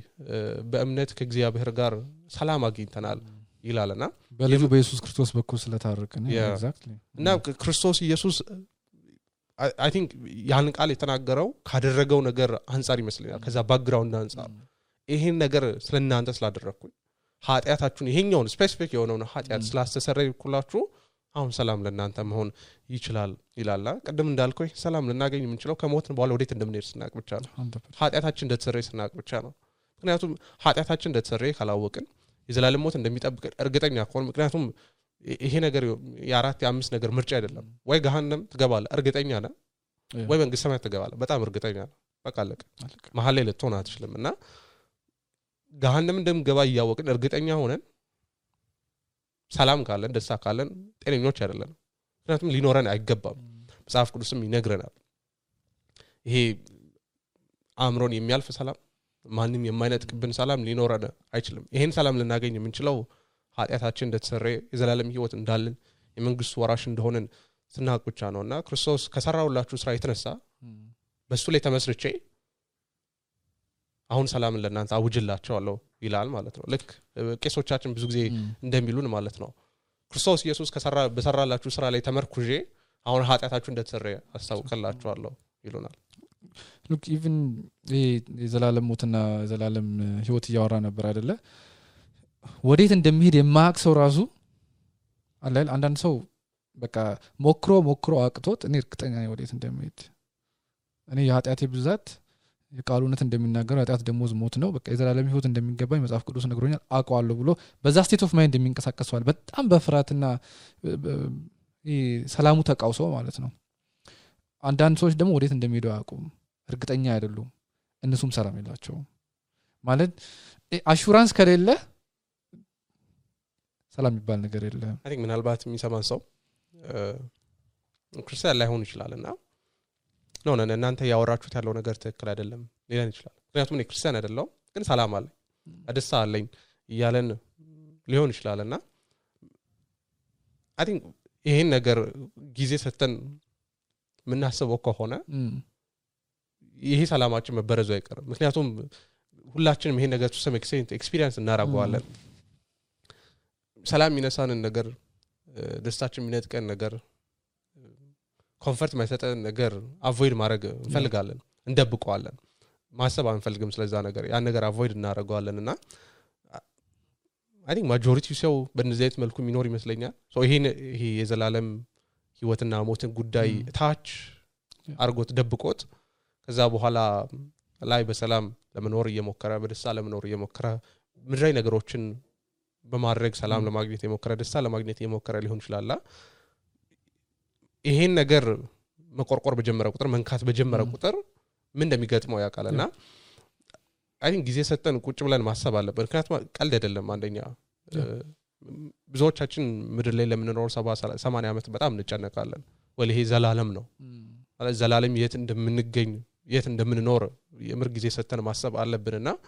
በእምነት ከእግዚአብሔር ጋር ሰላም አግኝተናል ይላልና በልጁ በኢየሱስ ክርስቶስ በኩል ስለታረቀን ኤግዛክትሊ እና ክርስቶስ ኢየሱስ I think ያን ቃል የተናገረው ካደረገው ነገር አንፃር ይመስልኛል ከዛ ባክግራውንድ አንፃር ይሄን ነገር ስለናንተ ስላደረኩኝ ኃጢያታችሁን ይሄኛውን ስፔሲፊክ የሆነውን ኃጢያት ስላስተሰረይኩላችሁ አሁን ሰላም ለናንተ መሆን ይችላል ይላልና ቀደም እንዳልኩኝ ሰላም ልናገኝ የምንችለው ከሞት በኋላ ወዴት እንደምንሄድ ስናቅ ብቻ ነው ኃጢያታችን እንደተሰረይ ስናቅ ብቻ ነው ምክንያቱም ኃጢያታችን እንደተሰረይ ካላወቅን የዘላለም ሞት እንደሚጠብቀን እርግጠኛ ከሆነ ምክንያቱም ይሄ ነገር የአራት የአምስት ነገር ምርጫ አይደለም ወይ ገሃነም ትገባለህ እርግጠኛ ነህ ወይ መንግስተ ሰማያት ትገባለህ በጣም እርግጠኛ ነህ በቃ አለቀ መሐል ላይ ልትሆን አትችልምና ገሃነም እንደምገባ እያወቅን እርግጠኛ ሆነን ሰላም ካለን ደስታ ካለን ጤነኞች አይደለም ምክንያቱም ሊኖረን አይገባም መጽሐፍ ቅዱስም ይነግረናል ይሄ አእምሮን የሚያልፍ ሰላም ማንም የማይነጥቅብን ሰላም ሊኖረን አይችልም ይሄን ሰላም ልናገኝ የምንችለው ኃጢያታችን እንደተሰረየ የዘላለም ህይወት እንዳለን የመንግስቱ ወራሽ እንደሆነን ስናቅ ብቻ ነውና ክርስቶስ ከሰራውላችሁ ስራ የተነሳ በሱ ላይ ተመስርቼ አሁን ሰላም ለእናንተ አውጅላችኋለሁ ይላል ማለት ነው ልክ ቄሶቻችን ብዙ ጊዜ እንደሚሉን ማለት ነው ክርስቶስ ኢየሱስ ከሰራ በሰራላችሁ ስራ ላይ ተመርኩዤ አሁን ኃጢያታችሁ እንደተሰረየ አስታውቅላችኋለሁ ይሉናል look even የዘላለም ሞትና የዘላለም ህይወት እያወራ ነበር አይደለ ወዴት እንደሚሄድ የማያውቅ ሰው ራሱ አላል አንዳንድ ሰው በቃ ሞክሮ ሞክሮ አቅቶት እኔ እርግጠኛ ነኝ ወዴት እንደሚሄድ እኔ የኃጢያቴ ብዛት የቃሉነት እንደሚናገረው ኃጢያት ደሞዝ ሞት ነው በቃ የዘላለም ህይወት እንደሚገባኝ መጽሐፍ ቅዱስ ነግሮኛል አውቀዋለሁ ብሎ በዛ ስቴት ኦፍ ማይንድ የሚንቀሳቀሰዋል በጣም በፍራትና ሰላሙ ተቃውሶ ማለት ነው አንዳንድ ሰዎች ደግሞ ወዴት እንደሚሄዱ አያውቁም እርግጠኛ አይደሉም እነሱም ሰላም የላቸውም ማለት አሹራንስ ከሌለ ሰላም ይባል ነገር የለም አይ ቲንክ ምናልባት የሚሰማን ሰው ክርስቲያን ላይሆን ይችላልና ኖ ኖ እናንተ ያወራችሁት ያለው ነገር ትክክል አይደለም ሊለን ይችላል ምክንያቱም እኔ ክርስቲያን አይደለም ግን ሰላም አለኝ ደስታ አለኝ እያለን ሊሆን ይችላልና አይ ቲንክ ይሄን ነገር ጊዜ ሰጥተን ምናስበው ከሆነ ይሄ ሰላማችን መበረዙ አይቀርም ምክንያቱም ሁላችንም ይሄን ነገር ተሰም ኤክስፒሪየንስ እናደርገዋለን ሰላም ይነሳን ነገር ደስታችን ይነጥቀን ነገር comfort myself and a girl avoid Marago, Felgallen, and Debuqualan. Massab and Felgums Lazanagar, Yanagar avoided Naragolan and I think majority so Benazet Melcuminori Mislania. So he he is a lalem, he was an amotin good day touch, Argot Debucot, Kazabuhala, Aliba Salam, Lamanoria Mokara, but the Salamanoria Mokra, Midraina Grochin, Bamareg Salam, the Magnetimokra, the Salamagnetimocara Hunchla. Ihin Nagar Makorkor Bejamarakuter, Mankas Bejamarakuter, Mindamigat Moyakalana. I think this is a certain Kuchulan Masabala, but Katma Caldedel Mandania. Zochin, Middle Lemon or Sabasa, someone amet, but I'm the Chanakalan. Well, he's Alalamno. Alazalam yet in the Minigin, yet in the Minor, Emergis Satan Masab Alabrena,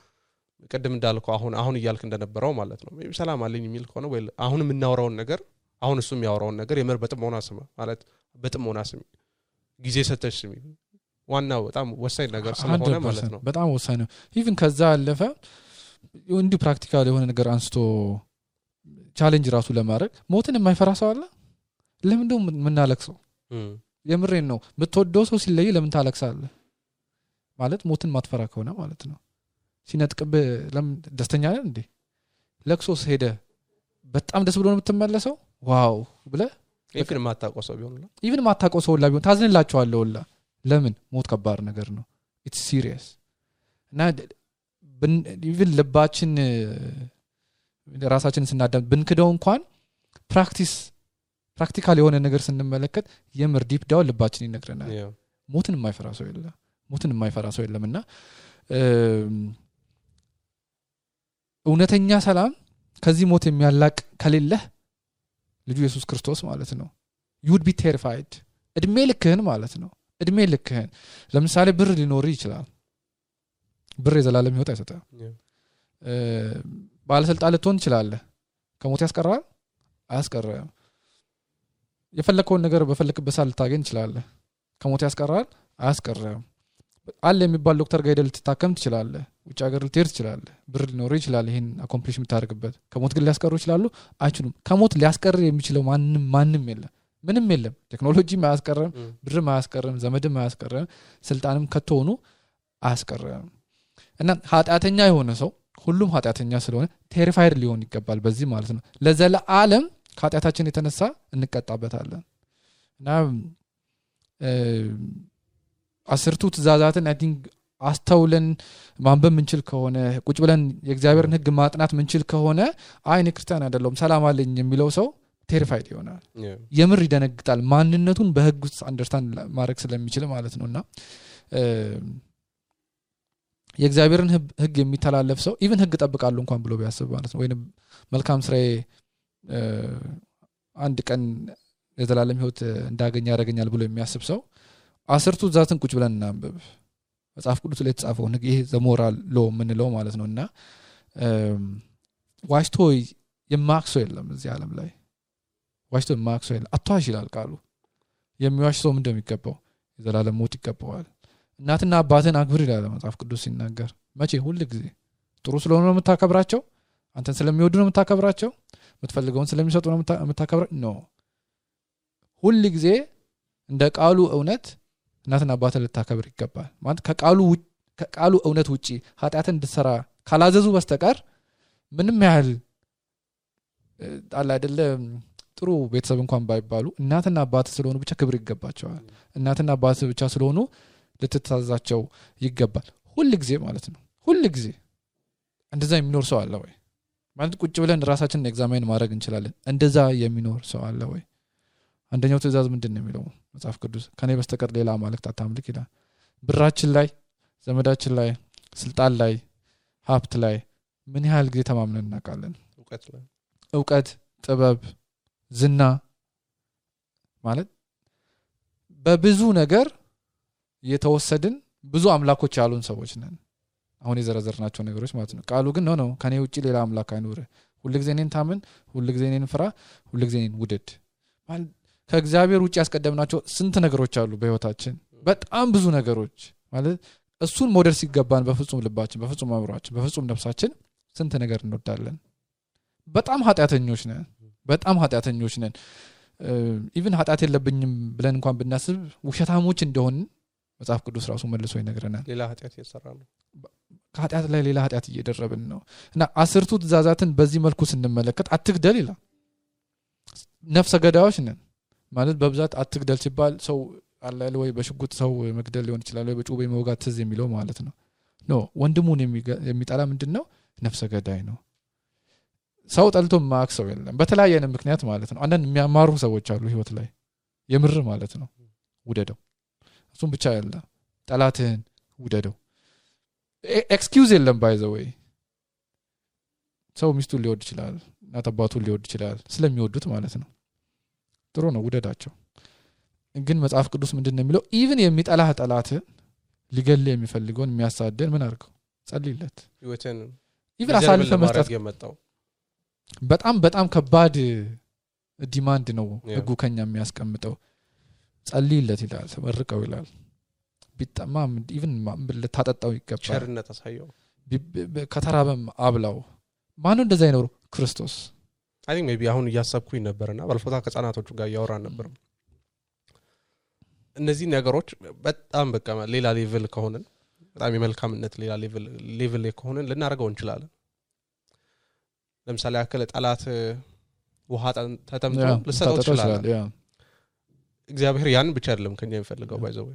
Kadam Dalcohon, Ahon Yalkan and Baroma let me salam Alin Milkon, well, Ahon in our own nagger, Ahon Sumi our own nagger, Emer Betamonasma, Alet Betamonasmi. Gizesatashmi. One now, I'm was saying like one hundred percent. But I was saying even Kazal level, you do practical when a grants to challenge Rasula Marek. More than my Farasala, Lemon do Manalaxo. Yamreno, but to those who see Lem Talaxal. Mallet, Motin Matfaracona, Malletno. Sinet Cabe Lam Destanyandi. Lexos Hede. But I'm just going to Malasso? Wow. Even Matacoso. Even Matacoso Labun, Tazan Lacho Lola. Lemon, Mot Kabar Nagarno. It's serious. Nad Ben even Lebachin Rasachins and Adam Benkadon Kwan practice practically on a Nagars and the Malakat, Yemmer deep down Lebachin in Nagrana. Motin my Farasoilla, Motin my Farasoil Lamana Unatania Salam, Kazimotimia like Kalilla, Jesus Christos Malatino. You would be terrified. It Melican Malatino. It may look at Lamsale Burri no reach la Brizala Mutata. Balsal Alaton Chilal. Camotascara? Ask her. You fell a conagar of a Basal Tagin Chilal. Camotascara? Ask her. But Alemi Balukar Gadel Takam Chilal, which I got Tirchilal, Burri no reach lal in accomplishment target, but Camotlaska Ruchlalu, I should Camot Laskar Micheloman Manimil. Minimil technology mascara, brim mascaram, Zameda mascara, Sultanum Catonu, ascaram. And that hat at a Nyahonaso, Hulum hat at a Yasalon, terrified Leonica Balbazimalson, Lazella Alum, cut attaching it and a sa, and the catabatala. Now, assertut Zazatan, I think Astolen, Mamba Minchilcone, Kuchulan, Exaber Nigmat, Nat Minchilcone, I Nixtana, the Lom Salamalin Miloso. Terrified you know. Yemmer read an egtal man in Natun Bagus understand Marexel and Michel Malatunna. Exaber and Huggy Mitala left so even Hugget Abacalum Blobas when Malcolm's Ray and can as the Lalam Hut and Daganyaragan Albulum Yasipso. Assert to Zatan Kuchulan number. As after let's Avonagi, the moral law, Menelo Malasnona. Um, why stoy Yemaxwell Lamzialam lay? Why should Maxwell? Atoshi Alcalo. Yemuash some demicapo is a la moticapoal. Nothing about an agreement after Dusin Nagar. Machi Hulixi. Turusulonum Tacabracho? Antenselamudum Tacabracho? But Falagonselam Shotum Tacabra? No. Hulixi and Dacalu onet? Nothing about a tacabricapa. Mant Cacalu Cacalu onetucci had attended Sarah. Calazazu was Tacar? Menimel Aladel. True, bits of one by Balu, nothing about Salon which a cabrigabacho, and nothing about Chasolonu, let it as a chow, Yigaba. Who licks him, Malatin? Who licks him? And desire minor so alloy. Man could chill and Rasachan examine Maragan Chilal, and desire Yeminor so alloy. And then your husband didn't know, as after this, Canevastaka de la Malacta Tamlikida. Brachilai, Zamadachilai, Siltalai, Haptlai, Minihal Gritamam Nakalan. Okat, Tabab. Zinna Malet Babizu Nagar Yetosedin, Buzu Amlaco Chalun Savochinan. Only the other natural Negros Martin. Kalugan, no, no, can you chill am la canure? Who lives in Taman, who lives in Infra, who lives in Wooded. Mal Kagzabi Ruchaska Damnacho, Sintanagrochalu Beotachin. But am Buzu Nagaruch. Malet, a soon modern Sigaban Bafusum Labachin, Bafusum Avrach, Bafusum Napsachin, Sintanagar no Darlan. But I'm hot at a Nushnan. But I'm hot at a Nushnan. even ኃጢአት የለብኝም ብለን እንኳን ብናስብ ውሸታሞች እንደሆን መጽሐፍ ቅዱስ ራሱ መልሶ ይነግረናል ሌላ ኃጢአት ይሰራሉ ከኃጢአት ላይ ሌላ ኃጢአት እየደረብን ነው እና አስርቱ ትእዛዛትን በዚህ መልኩ ስንመለከት አትግደል ይላል ነፍሰ ገዳዮች ነን ማለት በብዛት አትግደል ሲባል ሰው አላል ወይ በሽጉጥ ሰው መግደል ሊሆን ይችላል ወይ በጩቤ መውጋት ትዝ የሚለው ማለት ነው ኖ ወንድሙን የሚጣላ ምንድነው ነፍሰ ገዳይ ነው ሰው ጠልቶ ማክ ሰው የለም በተለያየ ምክንያት ማለት ነው አንደን የሚያማሩ ሰዎች አሉ ህይወት ላይ የምር ማለት ነው ውደደው እሱም ብቻ አይደለም ጠላትን ውደደው ኤክስኪውዝ የለም ባይ ዘ ዌይ ሰው ሚስቱን ሊወድ ይችላል እናት አባቱን ሊወድ ይችላል ስለሚወዱት ማለት ነው ጥሩ ነው ውደዳቸው ግን መጽሐፍ ቅዱስ ምንድነው የሚለው ኢቭን የሚጣላህ ጠላትን ሊገል የሚፈልገውን የሚያሳደን ምን አርከው ጸልይለት ህይወትን ኢቭን አሳልፈ መስጠት የመጣው በጣም በጣም ከባድ ዲማንድ ነው ህጉ ከኛ የሚያስቀምጠው ጸልይለት ይላል ተመርቀው ይላል ቢጣማም ኢቭን ለታጣጣው ይገባል ቸርነት አሳየው ከተራበም አብላው ማን እንደዛ ይኖር ክርስቶስ I think maybe አሁን ያሳብኩኝ ነበርና ባልፎታ ከጻናቶቹ ጋር ያወራ ነበር እነዚህ ነገሮች በጣም በቃ ሌላ ሌቭል ከሆነን በጣም የመልካምነት ሌላ ሌቭል ሌቭል ከሆነን ልናደርገው እንችላለን ለምሳሌ አከለ ጣላት ውሃ ተጠምቶ ለሰጠው ይችላል እግዚአብሔር ያን ብቻ አይደለም ከኛ የሚፈልገው ባይዘው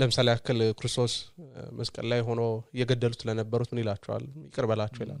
ለምሳሌ አከለ ክርስቶስ መስቀል ላይ ሆኖ የገደሉት ለነበሩት ምን ይላቸዋል ይቅርበላቸው ይላል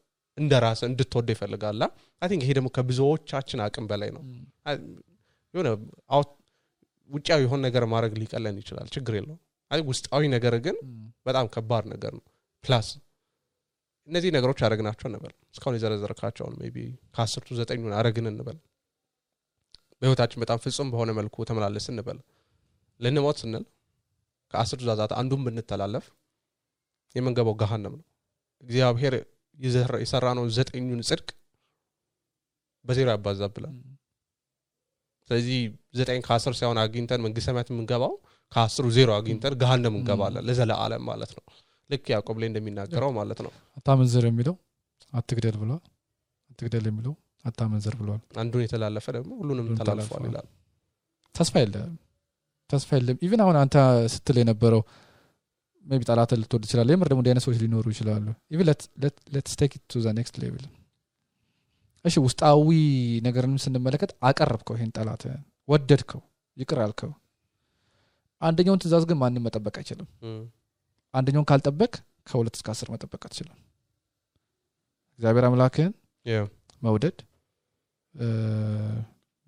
እንደራስ እንድትወደው ይፈልጋልና I think ይሄ ደግሞ ከብዙዎቻችን አቅም በላይ ነው you know out ውጫዊ ሆነ ነገር ማድረግ ሊቀለን ይችላል ችግር የለው አይ ውስጣዊ ነገር ግን በጣም ከባድ ነገር ነው ፕላስ እነዚህ ነገሮች አረግናቸው ነበር እስካሁን የዘረዘርካቸው maybe ከአስር to ዘጠኝ ሆነ አረግን እንበል በህይወታችን በጣም ፍጹም በሆነ መልኩ ተመላለስን እንበል ለነሞት ስንል ከአስር ትእዛዛት አንዱን ብንተላለፍ የምንገባው ገሃነም ነው እግዚአብሔር የሰራነው ዘጠኙን ጽድቅ በዜሮ ያባዛብላል ስለዚህ ዘጠኝ ከአስር ሳይሆን አግኝተን መንግስተ ሰማያት የምንገባው ከአስሩ ዜሮ አግኝተን ገሃነም እንገባለን ለዘላለም ማለት ነው ልክ ያዕቆብ ላይ እንደሚናገረው ማለት ነው አታመንዝር የሚለው አትግደል ብሏል አትግደል የሚለው አታመንዝር ብሏል አንዱን የተላለፈ ደግሞ ሁሉንም ተላልፏል ይላል ተስፋ የለም ተስፋ የለም ኢቭን አሁን አንተ ስትል የነበረው maybe ጣላተ ልትወድ ይችላል የምር ደግሞ ዳይኖሶች ሊኖሩ ይችላሉ even let let let's take it to the next level እሺ ውስጣዊ ነገርንም ስንመለከት አቀረብከው ይሄን ጣላተ ወደድከው ይቅራልከው አንደኛውን ትእዛዝ ግን ማንንም መጠበቅ አይችልም አንደኛውን ካልጠበቅ ከሁለት እስከ አስር መጠበቅ አትችልም እግዚአብሔር አምላክን ያው መውደድ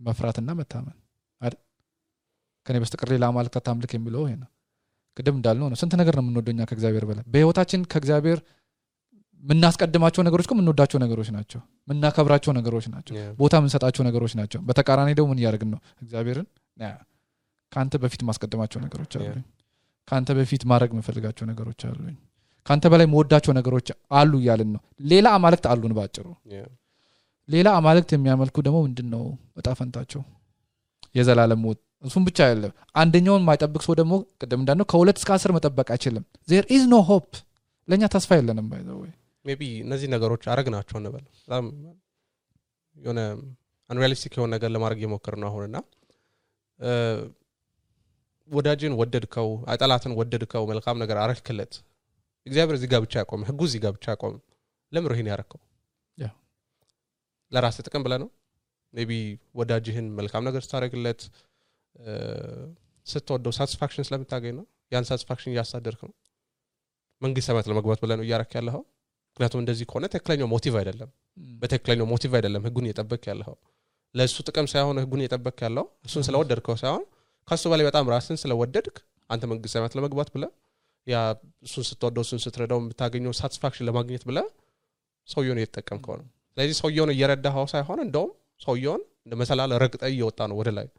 መፍራትና መታመን አይደል ከኔ በስተቀር ሌላ አምላክ ታምልክ የሚለው ይሄ ነው ቅድም እንዳልነው ነው ስንት ነገር ነው የምንወደኛ ከእግዚአብሔር በላይ በህይወታችን ከእግዚአብሔር ምናስቀድማቸው ነገሮች ቆም እንወዳቸው ነገሮች ናቸው ምናከብራቸው ነገሮች ናቸው ቦታ ምንሰጣቸው ነገሮች ናቸው በተቃራኒ ደግሞ ምን ያርግን ነው እግዚአብሔርን ያ ካንተ በፊት ማስቀደማቸው ነገሮች አሉ ካንተ በፊት ማድረግ መፈልጋቸው ነገሮች አሉ ካንተ በላይ መወዳቸው ነገሮች አሉ ይያልን ነው ሌላ አማልክት አሉን ባጭሩ ሌላ አማልክት የሚያመልኩ ደግሞ ምንድነው እጣፈንታቸው የዘላለም ሞት እሱን ብቻ አይደለም አንደኛውን ማይጠብቅ ሰው ደግሞ ቀደም እንዳነው ከሁለት እስከ አስር መጠበቅ አይችልም there is no hope ለኛ ተስፋ የለንም by the way maybe እነዚህ ነገሮች አረግናቸው ነበር በጣም የሆነ unrealistic የሆነ ነገር ለማድረግ የሞከርነው አሁንና ወዳጅን ወደድከው አጣላትን ወደድከው መልካም ነገር አረክለት እግዚአብሔር እዚህ ጋር ብቻ ያቆም ህጉ እዚህ ጋር ብቻ ያቆም ለምን ይሄን ያረከው ያ ለራስ ተጠቅም ብለ ነው maybe ወዳጅህን መልካም ነገር ስታረግለት ስትወደው satisfaction ስለምታገኝ ነው ያን satisfaction እያሳደርክ ነው መንግስተ ሰማያት ለመግባት ብለ ነው ያረክ ያለው ምክንያቱም እንደዚህ ከሆነ ተክለኛው ሞቲቭ አይደለም በተክለኛው ሞቲቭ አይደለም ህጉን እየጠበቅ ያለው ለሱ ጥቅም ሳይሆን ህጉን እየጠበቅ ያለው እሱን ስለወደድከው ሳይሆን ከሱ በላይ በጣም ራስን ስለወደድክ አንተ መንግስተ ሰማያት ለመግባት ብለ ያ እሱ ስትወደው እሱ ስትረዳው የምታገኘው satisfaction ለማግኘት ብለ ሰውየውን እየተጠቀምከው ነው ስለዚህ ሰውየውን እየረዳኸው ሳይሆን እንደውም ሰውየውን እንደመሰላለ ረግጠህ እየወጣ ነው ወደ ላይ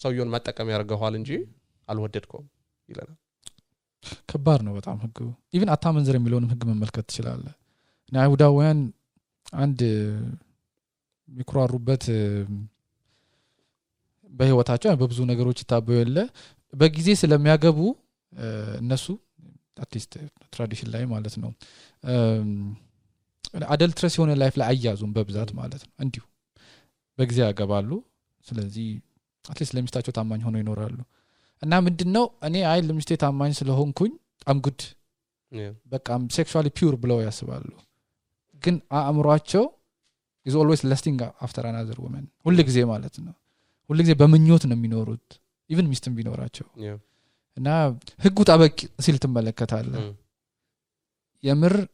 So you want to make a halinji? I'll what did go. كبارنا بتاعهم هجوا. even أتامن زر مليون هجوا من ملكة شلال. نعودا وين عند ميكرو ربات بهوا تاجوا ببزون أجروا كتابه إلا بقيزي سلام يعجبوا الناسو at least traditional life مالتنا. عدل traditional life لعيازون ببزات مالتنا. أنتيو بقيزي عجبالو سلزي at least لم يستأجوا تامن هنا ينورالو. And now I didn't know any I let me state I'm mine solo home queen. I'm good. Yeah. But I'm sexually pure blow as well. Again, I'm Racho is always lasting after another woman. Who likes the Malatino? Who likes the Baminot and Minorut? Even Mister Minoracho. Yeah. And now he good abek Silton Malakatal. Yammer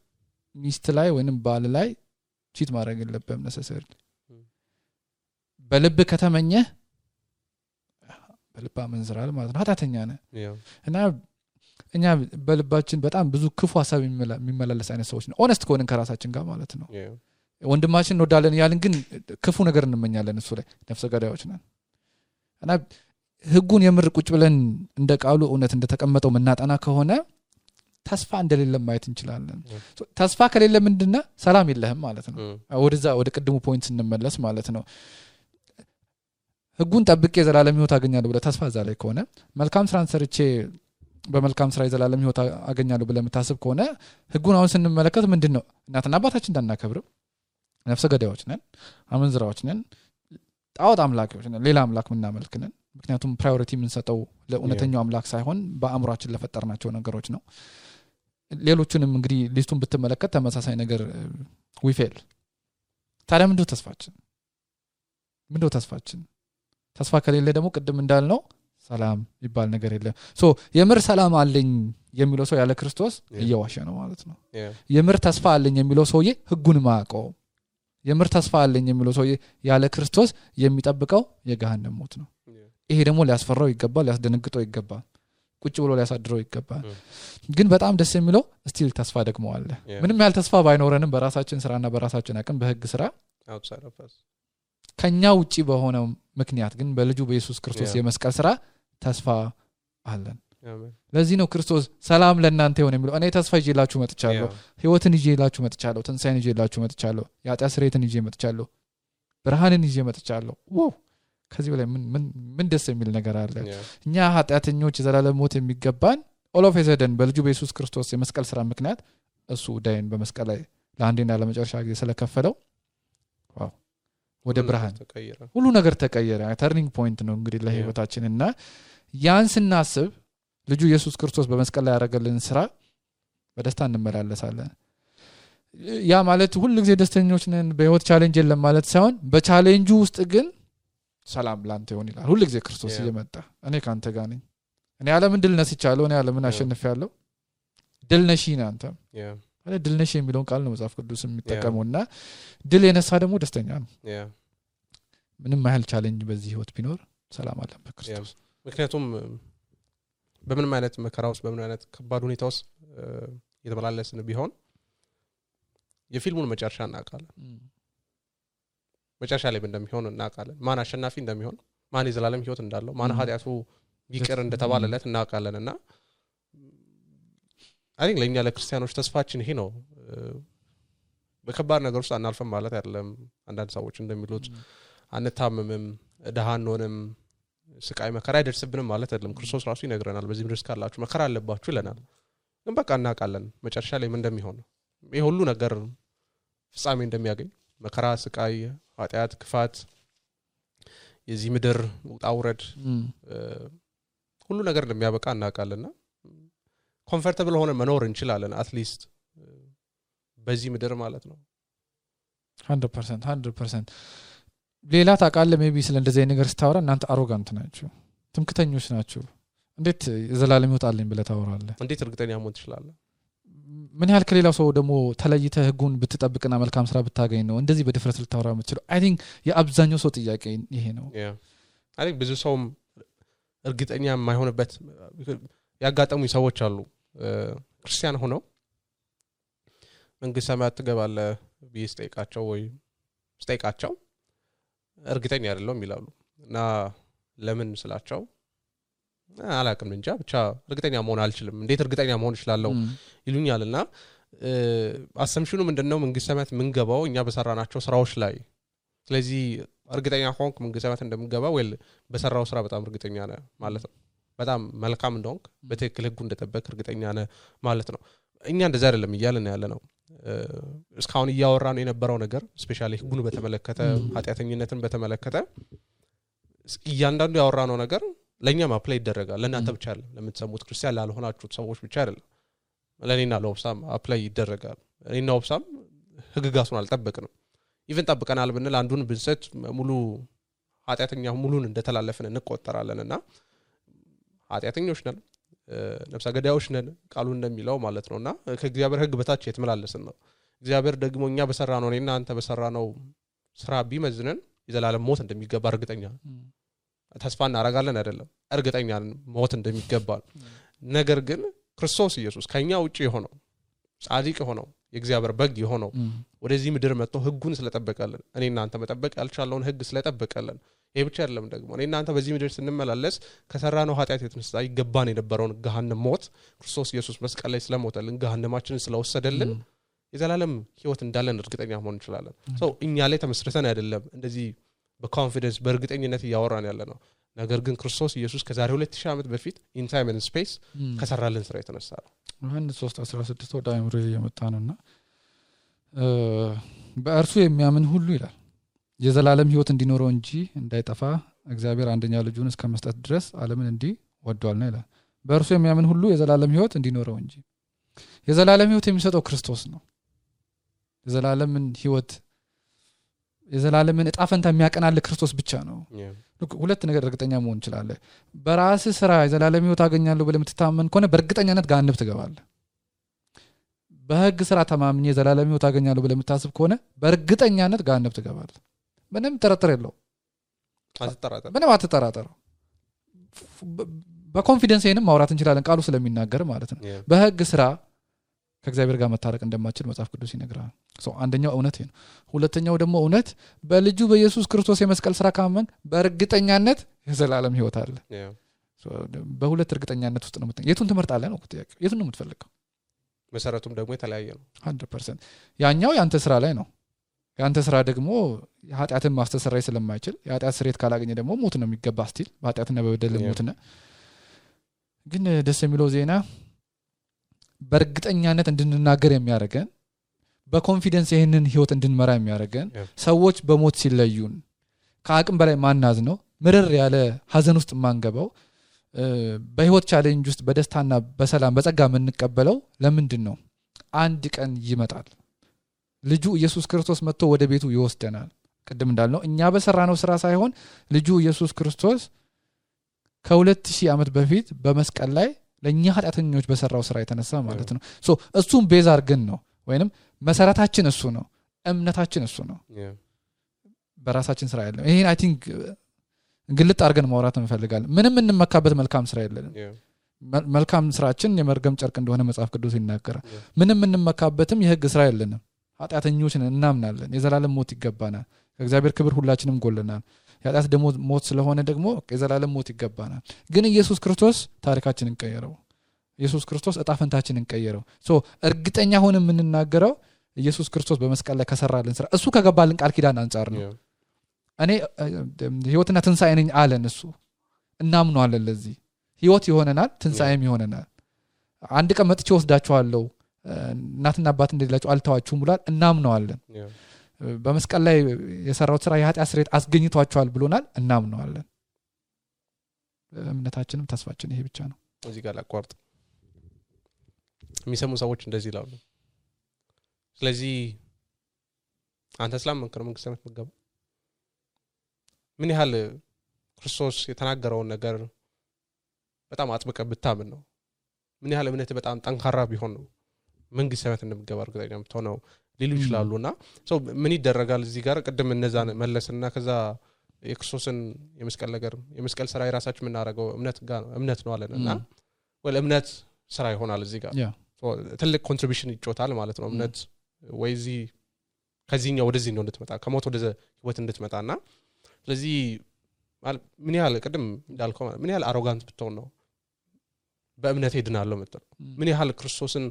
Mister Lai when in Balalai cheat my regular pem necessarily. Balebekatamania. በልባ መንዝራል ማለት ነው አታተኛ ነው እና እኛ በልባችን በጣም ብዙ ክፉ ሐሳብ የሚመላለስ አይነት ሰዎች ነው ኦነስት ከሆነን ከራሳችን ጋር ማለት ነው ወንድማችን እንወዳለን ያልን ግን ክፉ ነገር እንመኛለን እሱ ላይ ነፍሰ ገዳዮች ነን እና ህጉን የምር ቁጭ ብለን እንደቃሉ ኦነት እንደተቀመጠው መናጣና ከሆነ ተስፋ እንደሌለ ማየት እንችላለን ተስፋ ከሌለ ምንድነው ሰላም የለህም ማለት ነው ወደዛ ወደ ቀድሙ ፖይንት እንመለስ ማለት ነው ህጉን ተብቄ ዘላለም ህይወት አገኛለሁ ብለ ተስፋ ዛ ላይ ከሆነ መልካም ስራን ሰርቼ በመልካም ስራ ዘላለም ህይወት አገኛለሁ ብለ መታሰብ ከሆነ ህጉን አሁን ስንመለከት ምንድነው እናትና አባታችን እንዳናከብር ነፍሰ ገዳዮች ነን አመንዝራዎች ነን ጣዖት አምላኪዎች ነን ሌላ አምላክ ምናመልክ ነን ምክንያቱም ፕራዮሪቲ ምንሰጠው ለኡነተኛው አምላክ ሳይሆን በአምሯችን ለፈጠርናቸው ነገሮች ነው ሌሎቹንም እንግዲህ ሊስቱን ብትመለከት ተመሳሳይ ነገር ዊፌል ታዲያ ምንድነው ተስፋችን ምንድነው ተስፋችን ተስፋ ከሌለ ደግሞ ቅድም እንዳልነው ሰላም ይባል ነገር የለም ሶ የምር ሰላም አለኝ የሚለው ሰው ያለ ክርስቶስ እየዋሸ ነው ማለት ነው የምር ተስፋ አለኝ የሚለው ሰውዬ ህጉን ማቀው የምር ተስፋ አለኝ የሚለው ሰውዬ ያለ ክርስቶስ የሚጠብቀው የገሃነም ሞት ነው ይሄ ደግሞ ሊያስፈራው ይገባል ሊያስደነግጠው ይገባል ቁጭ ብሎ ሊያሳድረው ይገባል ግን በጣም ደስ የሚለው ስቲል ተስፋ ደግሞ አለ ምንም ያህል ተስፋ ባይኖረንም በራሳችን ስራና በራሳችን አቅም በህግ ስራ outside of us ከኛ ውጪ በሆነው ምክንያት ግን በልጁ በኢየሱስ ክርስቶስ የመስቀል ሥራ ተስፋ አለን አሜን ለዚህ ነው ክርስቶስ ሰላም ለእናንተ ይሁን የሚለው እኔ ተስፋ ይዤላችሁ መጥቻለሁ ህይወትን ይዤላችሁ መጥቻለሁ ትንሣኤን ይዤላችሁ መጥቻለሁ ያጣ ስሬትን ይዤ መጥቻለሁ ብርሃንን ይዤ መጥቻለሁ ዋው ከዚህ በላይ ምን ምን ደስ የሚል ነገር አለ እኛ ኃጢአተኞች ዘላለም ሞት የሚገባን all of a sudden በልጁ በኢየሱስ ክርስቶስ የመስቀል ሥራ ምክንያት እሱ ዳይን በመስቀል ላይ ለአንዴና ለመጨረሻ ጊዜ ስለከፈለው ዋው ወደ ብርሃን ተቀየረ ሁሉ ነገር ተቀየረ turning point ነው እንግዲህ ለህይወታችንና ያንስና አስብ ልጁ ኢየሱስ ክርስቶስ በመስቀል ላይ ያደረገልን ሥራ በደስታ እንመላለሳለን ያ ማለት ሁሉ ጊዜ ደስተኞች ነን በህይወት ቻሌንጅ የለም ማለት ሳይሆን በቻሌንጁ ውስጥ ግን ሰላም ላንተ ይሁን ይላል ሁሉ ጊዜ ክርስቶስ እየመጣ እኔ ካንተ ጋር ነኝ እኔ ዓለም ድል ነስቻለሁ እኔ ዓለም አሸንፌያለሁ ድል ነሽ እናንተ ያ አለ ድልነሽ የሚለውን ቃል ነው መጽሐፍ ቅዱስ የሚጠቀመውና ድል የነሳ ደግሞ ደስተኛ ነው ያ ምንም ማህል ቻሌንጅ በዚህ ህይወት ቢኖር ሰላም አለ በክርስቶስ ምክንያቱም በምን ማለት መከራውስ በምን ማለት ከባድ ሁኔታውስ የተበላለስን ቢሆን የፊልሙን መጨረሻ እናቃለን መጨረሻ ላይ እንደሚሆን እናቃለን ማን አሸናፊ እንደሚሆን ማን የዘላለም ህይወት እንዳለው ማን ኃጢያቱ ይቅር እንደተባለለት እናቃለንና I think ለኛ ለክርስቲያኖች ተስፋችን ይሄ ነው በከባድ ነገር ውስጥ አናልፈም ማለት አይደለም አንዳንድ ሰዎች እንደሚሉት አንታመምም ደሃኖንም ስቃይ መከራ አይደርስብንም ማለት አይደለም ክርስቶስ ራሱ ይነግረናል በዚህ ምድር ስካላችሁ መከራ አለባችሁ ይለናል ግን በቃ እናቃለን መጨረሻ ላይ ምን እንደሚሆን ይሄ ሁሉ ነገር ፍጻሜ እንደሚያገኝ መከራ ስቃይ ኃጢያት ክፋት የዚህ ምድር ውጣውረድ ሁሉ ነገር እንደሚያበቃ እናቃለንና comfortable ሆነ መኖር እንችላለን at least በዚህ ምድር ማለት ነው one hundred percent one hundred percent ሌላ ታቃለ maybe ስለ እንደዚህ አይነት ነገር ስታወራ እናንተ arrogant ናችሁ ትምክተኞች ናችሁ እንዴት ዘላለም ይወጣልኝ ብለ ታወራለህ እንዴት እርግጠኛ መሆን ትችላለህ ምን ያህል ከሌላው ሰው ደግሞ ተለይተ ህጉን ብትጠብቅና መልካም ስራ ብታገኝ ነው እንደዚህ በድፍረት ልታወራ የምትችለው I think የአብዛኛው ሰው ጥያቄ ይሄ ነው yeah I think ብዙ ሰው እርግጠኛ የማይሆንበት ያጋጠሙኝ ሰዎች አሉ ክርስቲያን ሆነው መንግስት ሰማያት ገባለ ቢስጠይቃቸው ወይ ስጠይቃቸው እርግጠኛ አይደለም ይላሉ እና ለምን ስላቸው አላቀም እንጃ ብቻ እርግጠኛ መሆን አልችልም እንዴት እርግጠኛ መሆን ይችላልው ይሉኛልና አሰምሽኑ ምንድነው መንግስታት ምንገባው እኛ በሰራናቸው ስራዎች ላይ ስለዚህ እርግጠኛ ሆንኩ መንግስታት እንደምንገባ ወይ በሰራው ስራ በጣም እርግጠኛ ነኝ ማለት ነው በጣም መልካም እንደሆንክ በትክክል ህጉ እንደተጠበቀ እርግጠኛ ነኝ ማለት ነው እኛ እንደዛ አይደለም ይያልን ያለነው እስካሁን ያወራን የነበረው ነገር ስፔሻሊ ህጉን በተመለከተ ኃጢያተኝነትን በተመለከተ እያንዳንዱ ያወራነው ነገር ለኛም አፕላይ ይደረጋል ለእናንተ ብቻ አይደለም ለምትሰሙት ክርስቲያን ላልሆናችሁት ሰዎች ብቻ አይደለም ለኔና ለኦብሳም አፕላይ ይደረጋል እኔና ኦብሳም ህግጋቱን አልጠበቅንም ኢቨን ጠብቀናል ብንል አንዱን ብንሰት ሙሉ ኃጢያተኛ ሙሉን እንደተላለፈን እንቆጠራለንና ኃጢያተኞች ነን ነፍሰ ገዳዮች ነን ቃሉን እንደሚለው ማለት ነውና ከእግዚአብሔር ህግ በታች የተመላለስን ነው እግዚአብሔር ደግሞኛ በሰራነው ነውና አንተ በሰራነው ስራ ቢመዝነን የዘላለም ሞት እንደሚገባ እርግጠኛ ተስፋ እናረጋለን አይደለም እርግጠኛ ሞት እንደሚገባ ነገር ግን ክርስቶስ ኢየሱስ ከኛ ውጪ የሆነው ጻድቅ የሆነው የእግዚአብሔር በግ የሆነው ወደዚህ ምድር መጥቶ ህጉን ስለተጠበቀልን እኔና አንተ መጠበቅ ያልቻለውን ህግ ስለተጠበቀልን የብቻ አይደለም ደግሞ እኔና አንተ በዚህ ምድር ስንመላለስ ከሰራነው ኃጢያት የተነሳ ይገባን የነበረውን ገሃነም ሞት ክርስቶስ ኢየሱስ መስቀል ላይ ስለሞተልን ገሃነማችንን ስለወሰደልን የዘላለም ህይወት እንዳለን እርግጠኛ መሆን እንችላለን ሶ እኛ ላይ ተመስርተን አይደለም እንደዚህ በኮንፊደንስ በእርግጠኝነት ያወራን ያለነው ነገር ግን ክርስቶስ ኢየሱስ ከዛሬ ሁለት ሺህ ዓመት በፊት in time and space ከሰራልን ስራ የተነሳ ነው ዮሐንስ ሶስት አስራ ስድስት ወደ አይምሮ የመጣ ነውና በእርሱ የሚያምን ሁሉ ይላል የዘላለም ህይወት እንዲኖረው እንጂ እንዳይጠፋ እግዚአብሔር አንደኛ ልጁን እስከመስጠት ድረስ ዓለምን እንዲ ወዷልና ይላል በእርሱ የሚያምን ሁሉ የዘላለም ህይወት እንዲኖረው እንጂ የዘላለም ህይወት የሚሰጠው ክርስቶስ ነው የዘላለምን ህይወት የዘላለምን ጣፈንታ የሚያቀናል ክርስቶስ ብቻ ነው ልክ ሁለት ነገር እርግጠኛ መሆን ይችላል በራስ ስራ የዘላለም ህይወት አገኛለሁ ብለህ ምትታመን ከሆነ በእርግጠኛነት ገሃነም ትገባለህ በህግ ስራ ተማምኜ የዘላለም ህይወት አገኛለሁ ብለህ ምታስብ ከሆነ በእርግጠኛነት ገሃነም ትገባለህ ምንም ተረተር የለው አትተራተር ምንም አትተራተር በኮንፊደንስ አይንም ማውራት እንችላለን ቃሉ ስለሚናገር ማለት ነው በህግ ስራ ከእግዚአብሔር ጋር መታረቅ እንደማይችል መጽሐፍ ቅዱስ ይነግራል ሶ አንደኛው እውነት ነው ሁለተኛው ደግሞ እውነት በልጁ በኢየሱስ ክርስቶስ የመስቀል ስራ ካመን በእርግጠኛነት የዘላለም ህይወት አለ ሶ በሁለት እርግጠኛነት ውስጥ ነው የምትጠየቀው የቱን ትመርጣለህ ነው ጥያቄው የቱን ነው የምትፈልገው መሰረቱም ደግሞ የተለያየ ነው መቶ ፐርሰንት ያኛው ያንተ ስራ ላይ ነው ያንተ ስራ ደግሞ ኃጢያትን ማስተሰረይ ስለማይችል ኃጢያት ስሬት ካላገኘ ደግሞ ሞት ነው የሚገባ ስቲል ኃጢያትና በበደል ሞት ነው ግን ደስ የሚለው ዜና በእርግጠኛነት እንድንናገር የሚያደርገን በኮንፊደንስ ይሄንን ህይወት እንድንመራ የሚያደርገን ሰዎች በሞት ሲለዩን ከአቅም በላይ ማናዝ ነው ምርር ያለ ሀዘን ውስጥ ማንገባው በህይወት ቻሌንጅ ውስጥ በደስታና በሰላም በጸጋ ምንቀበለው ለምንድን ነው አንድ ቀን ይመጣል ልጁ ኢየሱስ ክርስቶስ መጥቶ ወደ ቤቱ ይወስደናል ቀደም እንዳልነው እኛ በሰራነው ስራ ሳይሆን ልጁ ኢየሱስ ክርስቶስ ከሁለት ሺህ ዓመት በፊት በመስቀል ላይ ለኛ ኃጢያተኞች በሰራው ስራ የተነሳ ማለት ነው ሶ እሱም ቤዝ አርገን ነው ወይንም መሰረታችን እሱ ነው እምነታችን እሱ ነው በራሳችን ስራ አይደለም ይሄን አይ ቲንክ ግልጥ አርገን ማውራት እንፈልጋለን ምንም እንመካበት መልካም ስራ አይደለም መልካም ስራችን የመርገም ጨርቅ እንደሆነ መጽሐፍ ቅዱስ ይናገራል ምንም እንመካበትም የህግ ስራ አይደለም ኃጢያተኞች ነን እናምናለን የዘላለም ሞት ይገባናል ከእግዚአብሔር ክብር ሁላችንም ጎልናል ያዳስ ደሞ ሞት ስለሆነ ደግሞ ከዘላለም ሞት ይገባናል ግን ኢየሱስ ክርስቶስ ታሪካችንን ቀየረው ኢየሱስ ክርስቶስ እጣፈንታችንን ቀየረው ሶ እርግጠኛ ሆነን ምንናገረው ኢየሱስ ክርስቶስ በመስቀል ላይ ከሰራልን ስራ እሱ ከገባልን ቃል ኪዳን አንጻር ነው እኔ ህይወትና ትንሳኤ ነኝ አለን እሱ እናምኑ አለን ለዚህ ህይወት ይሆነናል ትንሳኤም ይሆነናል አንድ ቀን መጥቼ ወስዳቸዋለሁ እናትና አባት እንደሌላቸው አልተዋችሁም ብሏል እናምኑ አለን በመስቀል ላይ የሰራው ስራ የኃጢያት ስሬት አስገኝቷቸዋል ብሎናል እናም ነው አለን እምነታችንም ተስፋችን ይሄ ብቻ ነው እዚህ ጋር አቋርጥ የሚሰሙ ሰዎች እንደዚህ ይላሉ ስለዚህ አንተ እስላም እንከረም እንከሰመት መገባ ምን ይላል ክርስቶስ የተናገረው ነገር በጣም አጥብቀህ ብታምን ነው ምን ይላል እምነት በጣም ጠንካራ ቢሆን ነው መንግስታት እንደምገባ እርግጠኛ ምትሆነው ሊሉ ይችላሉና ሶ ምን ይደረጋል እዚህ ጋር ቀደም እነዛን መለስና ከዛ የክርስቶስን የመስቀል ነገር የመስቀል ስራ የራሳችን እናረጋው እምነት ጋር እምነት ነው አለና ወል እምነት ስራ ይሆናል እዚህ ጋር ሶ ትልቅ ኮንትሪቢሽን ይጫወታል ማለት ነው እምነት ወይዚ ከዚህኛው ወደዚህ ነው እንድትመጣ ከሞት ወደ ህይወት እንድትመጣና ስለዚህ ምን ያህል ቀደም እንዳልከው ምን ያህል አሮጋንት ብትሆን ነው በእምነት ሄድናለሁ መጥተው ምን ያህል ክርስቶስን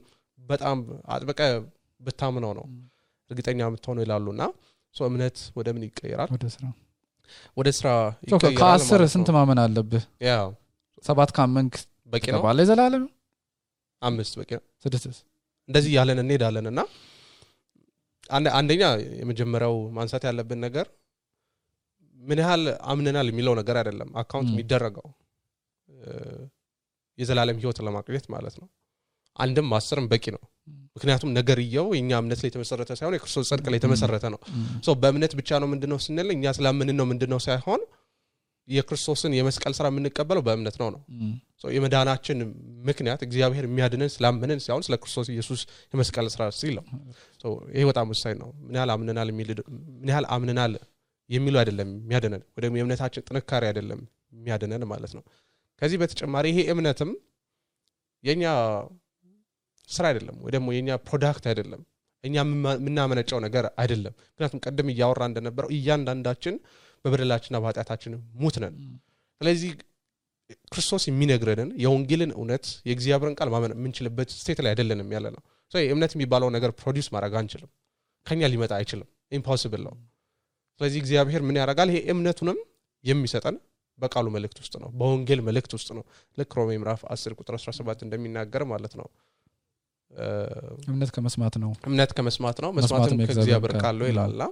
በጣም አጥበቀ በታመነው ነው እርግጠኛ የምትሆነው ይላሉና ሶ እምነት ወደ ምን ይቀየራል ወደ ስራ ወደ ስራ ይቀየራል ከአስር ስንት ማመን አለብህ ያው ሰባት ካመንክ በቂ ነው ባለ ዘላለም አምስት በቂ ነው ስድስት እንደዚህ ያለን እንሄዳለንና አንድ አንደኛ የመጀመሪያው ማንሳት ያለብን ነገር ምን ያህል አምነናል የሚለው ነገር አይደለም አካውንት የሚደረገው የዘላለም ህይወት ለማግኘት ማለት ነው አንድም አስርም በቂ ነው ምክንያቱም ነገርየው የኛ እምነት ላይ ተመሰረተ ሳይሆን የክርስቶስ ጽድቅ ላይ ተመሰረተ ነው ሶ በእምነት ብቻ ነው ምንድነው ስንል እኛ ስለምንን ነው ምንድነው ሳይሆን የክርስቶስን የመስቀል ሥራ ምንቀበለው በእምነት ነው ነው ሶ የመዳናችን ምክንያት እግዚአብሔር የሚያድነን ስላመነን ሳይሆን ስለክርስቶስ ኢየሱስ የመስቀል ሥራ ሲለው ሶ ይሄ በጣም ወሳኝ ነው ምን ያህል አምነናል የሚል ምን ያህል አምነናል የሚሉ አይደለም የሚያድነን ወደም የእምነታችን ጥንካሬ አይደለም የሚያድነን ማለት ነው ከዚህ በተጨማሪ ይሄ እምነትም የኛ ስራ አይደለም ወይም የኛ ፕሮዳክት አይደለም እኛ ምናመነጨው ነገር አይደለም ምክንያቱም ቀደም ይያወራ እንደነበረው እያንዳንዳችን በበደላችንና በኃጢአታችን ሙት ነን ስለዚህ ክርስቶስ የሚነግረን የወንጌልን እውነት የእግዚአብሔርን ቃል ማመን ምንችልበት ስቴት ላይ አይደለንም ያለነው ሶ እምነት የሚባለው ነገር ፕሮዲዩስ ማድረግ አንችልም ከኛ ሊመጣ አይችልም ኢምፖሲብል ነው ስለዚህ እግዚአብሔር ምን ያደርጋል ይሄ እምነቱንም የሚሰጠን በቃሉ መልእክት ውስጥ ነው በወንጌል መልእክት ውስጥ ነው ለሮሜ ምዕራፍ አስር ቁጥር አስራ ሰባት እንደሚናገር ማለት ነው እምነት ከመስማት ነው እምነት ከመስማት ነው መስማትም ከእግዚአብሔር ቃል ነው ይላልና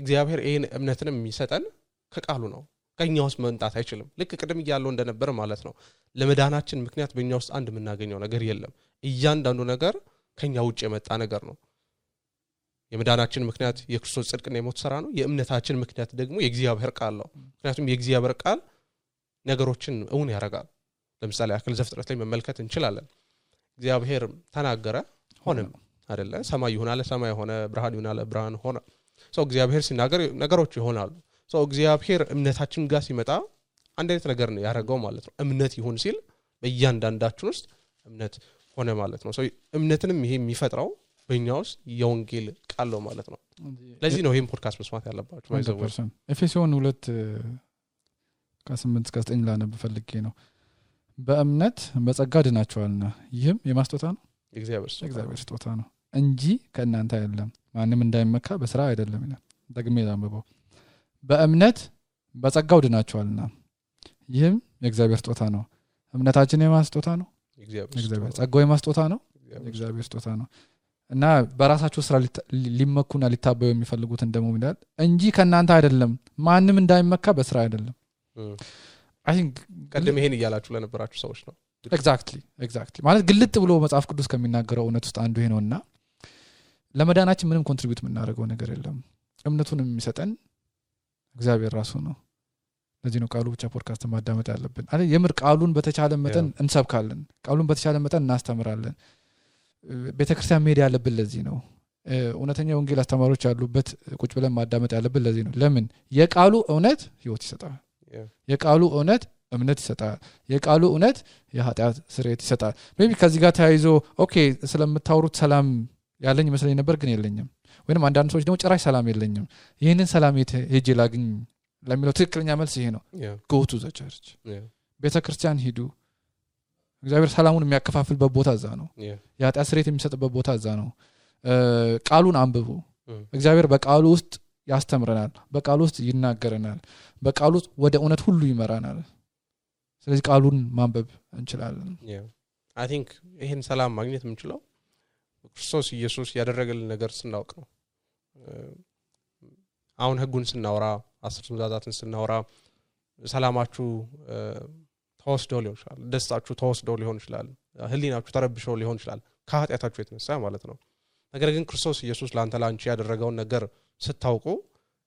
እግዚአብሔር ይሄን እምነትንም የሚሰጠን ከቃሉ ነው ከኛ ውስጥ መንጣት አይችልም ልክ ቀደም ይያለው እንደነበረ ማለት ነው ለመዳናችን ምክንያት በእኛ ውስጥ አንድ ምናገኘው ነገር የለም እያንዳንዱ ነገር ከኛ ውጭ የመጣ ነገር ነው የመዳናችን ምክንያት የክርስቶስ ጽድቅና የሞት ሥራ ነው የእምነታችን ምክንያት ደግሞ የእግዚአብሔር ቃል ነው ምክንያቱም የእግዚአብሔር ቃል ነገሮችን እውን ያደርጋል ለምሳሌ አክል ዘፍጥረት ላይ መመልከት እንችላለን እግዚአብሔር ተናገረ ሆነም አይደለ ሰማይ ይሆናል ሰማይ ሆነ ብርሃን ይሆናል ብርሃን ሆነ ሶ እግዚአብሔር ሲናገር ነገሮች ይሆናሉ ሶ እግዚአብሔር እምነታችን ጋር ሲመጣ አንድ አይነት ነገር ነው ያደረገው ማለት ነው እምነት ይሁን ሲል በእያንዳንዳችን ውስጥ እምነት ሆነ ማለት ነው ሶ እምነትንም ይሄ የሚፈጥረው በእኛውስ የወንጌል ቃል ነው ማለት ነው ስለዚህ ነው ይሄን ፖድካስት መስማት ያለባችሁ ማለት ነው ኤፌሶን ሁለት ከስምንት እስከ ዘጠኝ ላነብ ፈልጌ ነው በእምነት በጸጋ ድናችኋልና ይህም የማስጦታ ነው እግዚአብሔር ስጦታ እግዚአብሔር ስጦታ ነው እንጂ ከእናንተ አይደለም ማንም እንዳይመካ በሥራ አይደለም ይላል ደግሜ ላንብበው በእምነት በጸጋው ድናችኋልና ይህም የእግዚአብሔር ስጦታ ነው እምነታችን የማስጦታ ነው እግዚአብሔር ጸጋው የማስጦታ ነው እግዚአብሔር ስጦታ ነው እና በራሳቸው ስራ ሊመኩና ሊታበዩ የሚፈልጉት እንደሞ ይላል እንጂ ከእናንተ አይደለም ማንም እንዳይመካ በሥራ አይደለም I think ቀደም ይሄን ይያላችሁ ለነበራችሁ ሰዎች ነው exactly exactly ማለት ግልጥ ብሎ መጽሐፍ ቅዱስ ከሚናገረው እውነት ውስጥ አንዱ ይሄ ነውና ለመዳናችን ምንም ኮንትሪቢዩት ምናደርገው ነገር የለም እምነቱን የሚሰጠን እግዚአብሔር ራሱ ነው ለዚህ ነው ቃሉ ብቻ ፖድካስት ማዳመጥ ያለብን አለ የምር ቃሉን በተቻለ መጠን እንሰብካለን ቃሉን በተቻለ መጠን እናስተምራለን ቤተክርስቲያን ሜዳ ያለብን ለዚህ ነው እውነተኛ ወንጌል አስተማሪዎች ያሉበት ቁጭ ብለን ማዳመጥ ያለብን ለዚህ ነው ለምን የቃሉ እውነት ህይወት ይሰጣል የቃሉ እውነት እምነት ይሰጣል የቃሉ እውነት የኃጢአት ስርየት ይሰጣል maybe ከዚህ ጋር ታይዞ ኦኬ ስለምታወሩት ሰላም ያለኝ መስለኝ ነበር ግን የለኝም ወይንም አንዳንድ ሰዎች ደግሞ ጭራሽ ሰላም የለኝም ይሄንን ሰላም ሄጄ ላግኝ ለሚለው ትክክለኛ መልስ ይሄ ነው go to the church ቤተክርስቲያን ሂዱ እግዚአብሔር ሰላሙን የሚያከፋፍልበት ቦታ እዛ ነው የኃጢአት ስርየት የሚሰጥበት ቦታ እዛ ነው ቃሉን አንብቡ እግዚአብሔር በቃሉ ውስጥ ያስተምረናል በቃሉ ውስጥ ይናገረናል በቃሉ ውስጥ ወደ እውነት ሁሉ ይመራናል ስለዚህ ቃሉን ማንበብ እንችላለን I think ይሄን ሰላም ማግኘት የምንችለው ክርስቶስ ኢየሱስ ያደረገልን ነገር ስናውቅ ነው አሁን ህጉን ስናወራ አስርቱ ትእዛዛትን ስናወራ ሰላማችሁ ተወስዶ ሊሆን ይችላል ደስታችሁ ተወስዶ ሊሆን ይችላል ህሊናችሁ ተረብሾ ሊሆን ይችላል ከኃጢአታችሁ የተነሳ ማለት ነው ነገር ግን ክርስቶስ ኢየሱስ ላንተ ላንቺ ያደረገውን ነገር ስታውቁ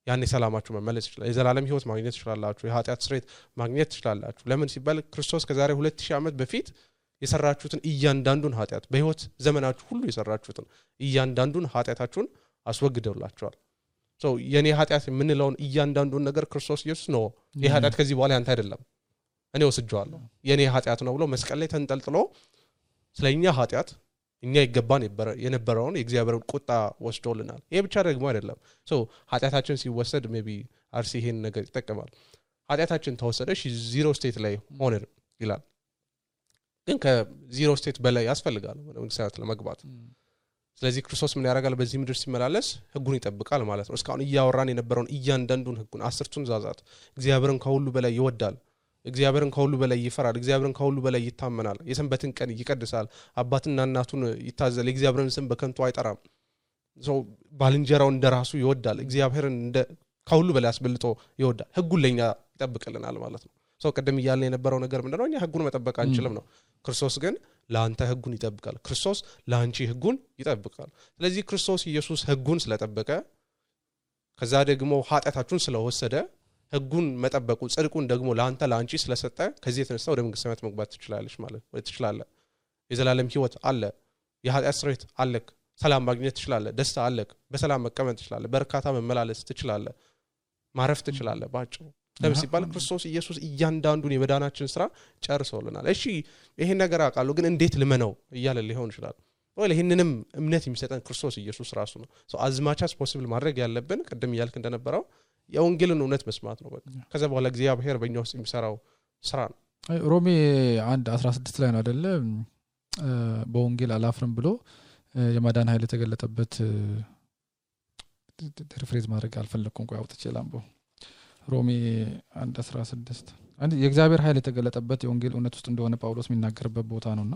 ያኔ ሰላማችሁ መመለስ ይችላል የዘላለም ህይወት ማግኘት ይችላልላችሁ የኃጢአት ስርየት ማግኘት ይችላልላችሁ ለምን ሲባል ክርስቶስ ከዛሬ ሁለት ሺህ ዓመት በፊት የሰራችሁትን እያንዳንዱን ኃጢአት በህይወት ዘመናችሁ ሁሉ የሰራችሁትን እያንዳንዱን ኃጢአታችሁን አስወግዶላችኋል ሶ የኔ ኃጢአት ምን ለውን እያንዳንዱን ነገር ክርስቶስ ኢየሱስ ነው ይሄ ኃጢአት ከዚህ በኋላ ያንተ አይደለም እኔ ወስጄዋለሁ የኔ ኃጢአት ነው ብሎ መስቀል ላይ ተንጠልጥሎ ስለኛ ኃጢአት እኛ ይገባን የነበረውን የእግዚአብሔርን ቁጣ ወስዶልናል ይሄ ብቻ ደግሞ አይደለም ሶ ኃጢአታችን ሲወሰድ maybe አርሲ ይሄን ነገር ይተከማል ኃጢአታችን ተወሰደሽ ዜሮ ስቴት ላይ ሆነን ይላል ግን ከዜሮ ስቴት በላይ ያስፈልጋል ወደ ሰዓት ለመግባት ስለዚህ ክርስቶስ ምን ያደርጋል በዚህ ምድር ሲመላለስ ህጉን ይጠብቃል ማለት ነው እስካሁን እያወራን የነበረውን እያንዳንዱን ህጉን አስርቱን ዛዛት እግዚአብሔርን ከሁሉ በላይ ይወዳል እግዚአብሔርን ከሁሉ በላይ ይፈራል እግዚአብሔርን ከሁሉ በላይ ይታመናል የሰንበትን ቀን ይቀድሳል አባትና እናቱን ይታዘል እግዚአብሔርን ስም በከንቱ አይጠራም so ባልንጀራው እንደራሱ ይወዳል እግዚአብሔርን እንደ ከሁሉ በላይ አስበልጦ ይወዳል ህጉን ለኛ ይጠብቅልናል ማለት ነው so ቀደም ይያልን የነበረው ነገር ምንድነው እኛ ህጉን መጠበቅ አንችልም ነው ክርስቶስ ግን ላንተ ህጉን ይጠብቃል ክርስቶስ ላንቺ ህጉን ይጠብቃል ስለዚህ ክርስቶስ ኢየሱስ ህጉን ስለጠበቀ ከዛ ደግሞ ኃጢአታችሁን ስለወሰደ ህጉን መጠበቁ ጽድቁን ደግሞ ላንተ ላንቺ ስለሰጠ ከዚህ የተነሳው ወደ መንግስተ ሰማያት መግባት ትችላለሽ ማለት ወይ ትችላለህ የዘላለም ህይወት አለ የኃጢአት ስርየት አለክ ሰላም ማግኘት ትችላለህ ደስታ አለክ በሰላም መቀመጥ ትችላለህ በርካታ መመላለስ ትችላለህ ማረፍ ትችላለህ ባጭሩ ለምሳሌ ባል ክርስቶስ ኢየሱስ እያንዳንዱን የመዳናችን ስራ ጨርሶልናል እሺ ይሄን ነገር አቃለው ግን እንዴት ልመነው እያለ ሊሆን ይችላል ወይ ለህንንም እምነት የሚሰጠን ክርስቶስ ኢየሱስ ራሱ ነው so as much as possible ማድረግ ያለብን ቀደም ይያልክ እንደነበረው የወንጌልን እውነት መስማት ነው በቃ ከዛ በኋላ እግዚአብሔር በእኛ ውስጥ የሚሰራው ስራ ነው ሮሜ one sixteen ላይ ነው አይደለ በወንጌል አላፍርም ብሎ የማዳን ኃይል ተገለጠበት ሪፍሬዝ ማድረግ አልፈለኩም ቆይ አውጥቼ ላምበው ሮሜ one sixteen አንድ የእግዚአብሔር ኃይል ተገለጠበት የወንጌል እውነት ውስጥ እንደሆነ ጳውሎስ የሚናገርበት ቦታ ነውና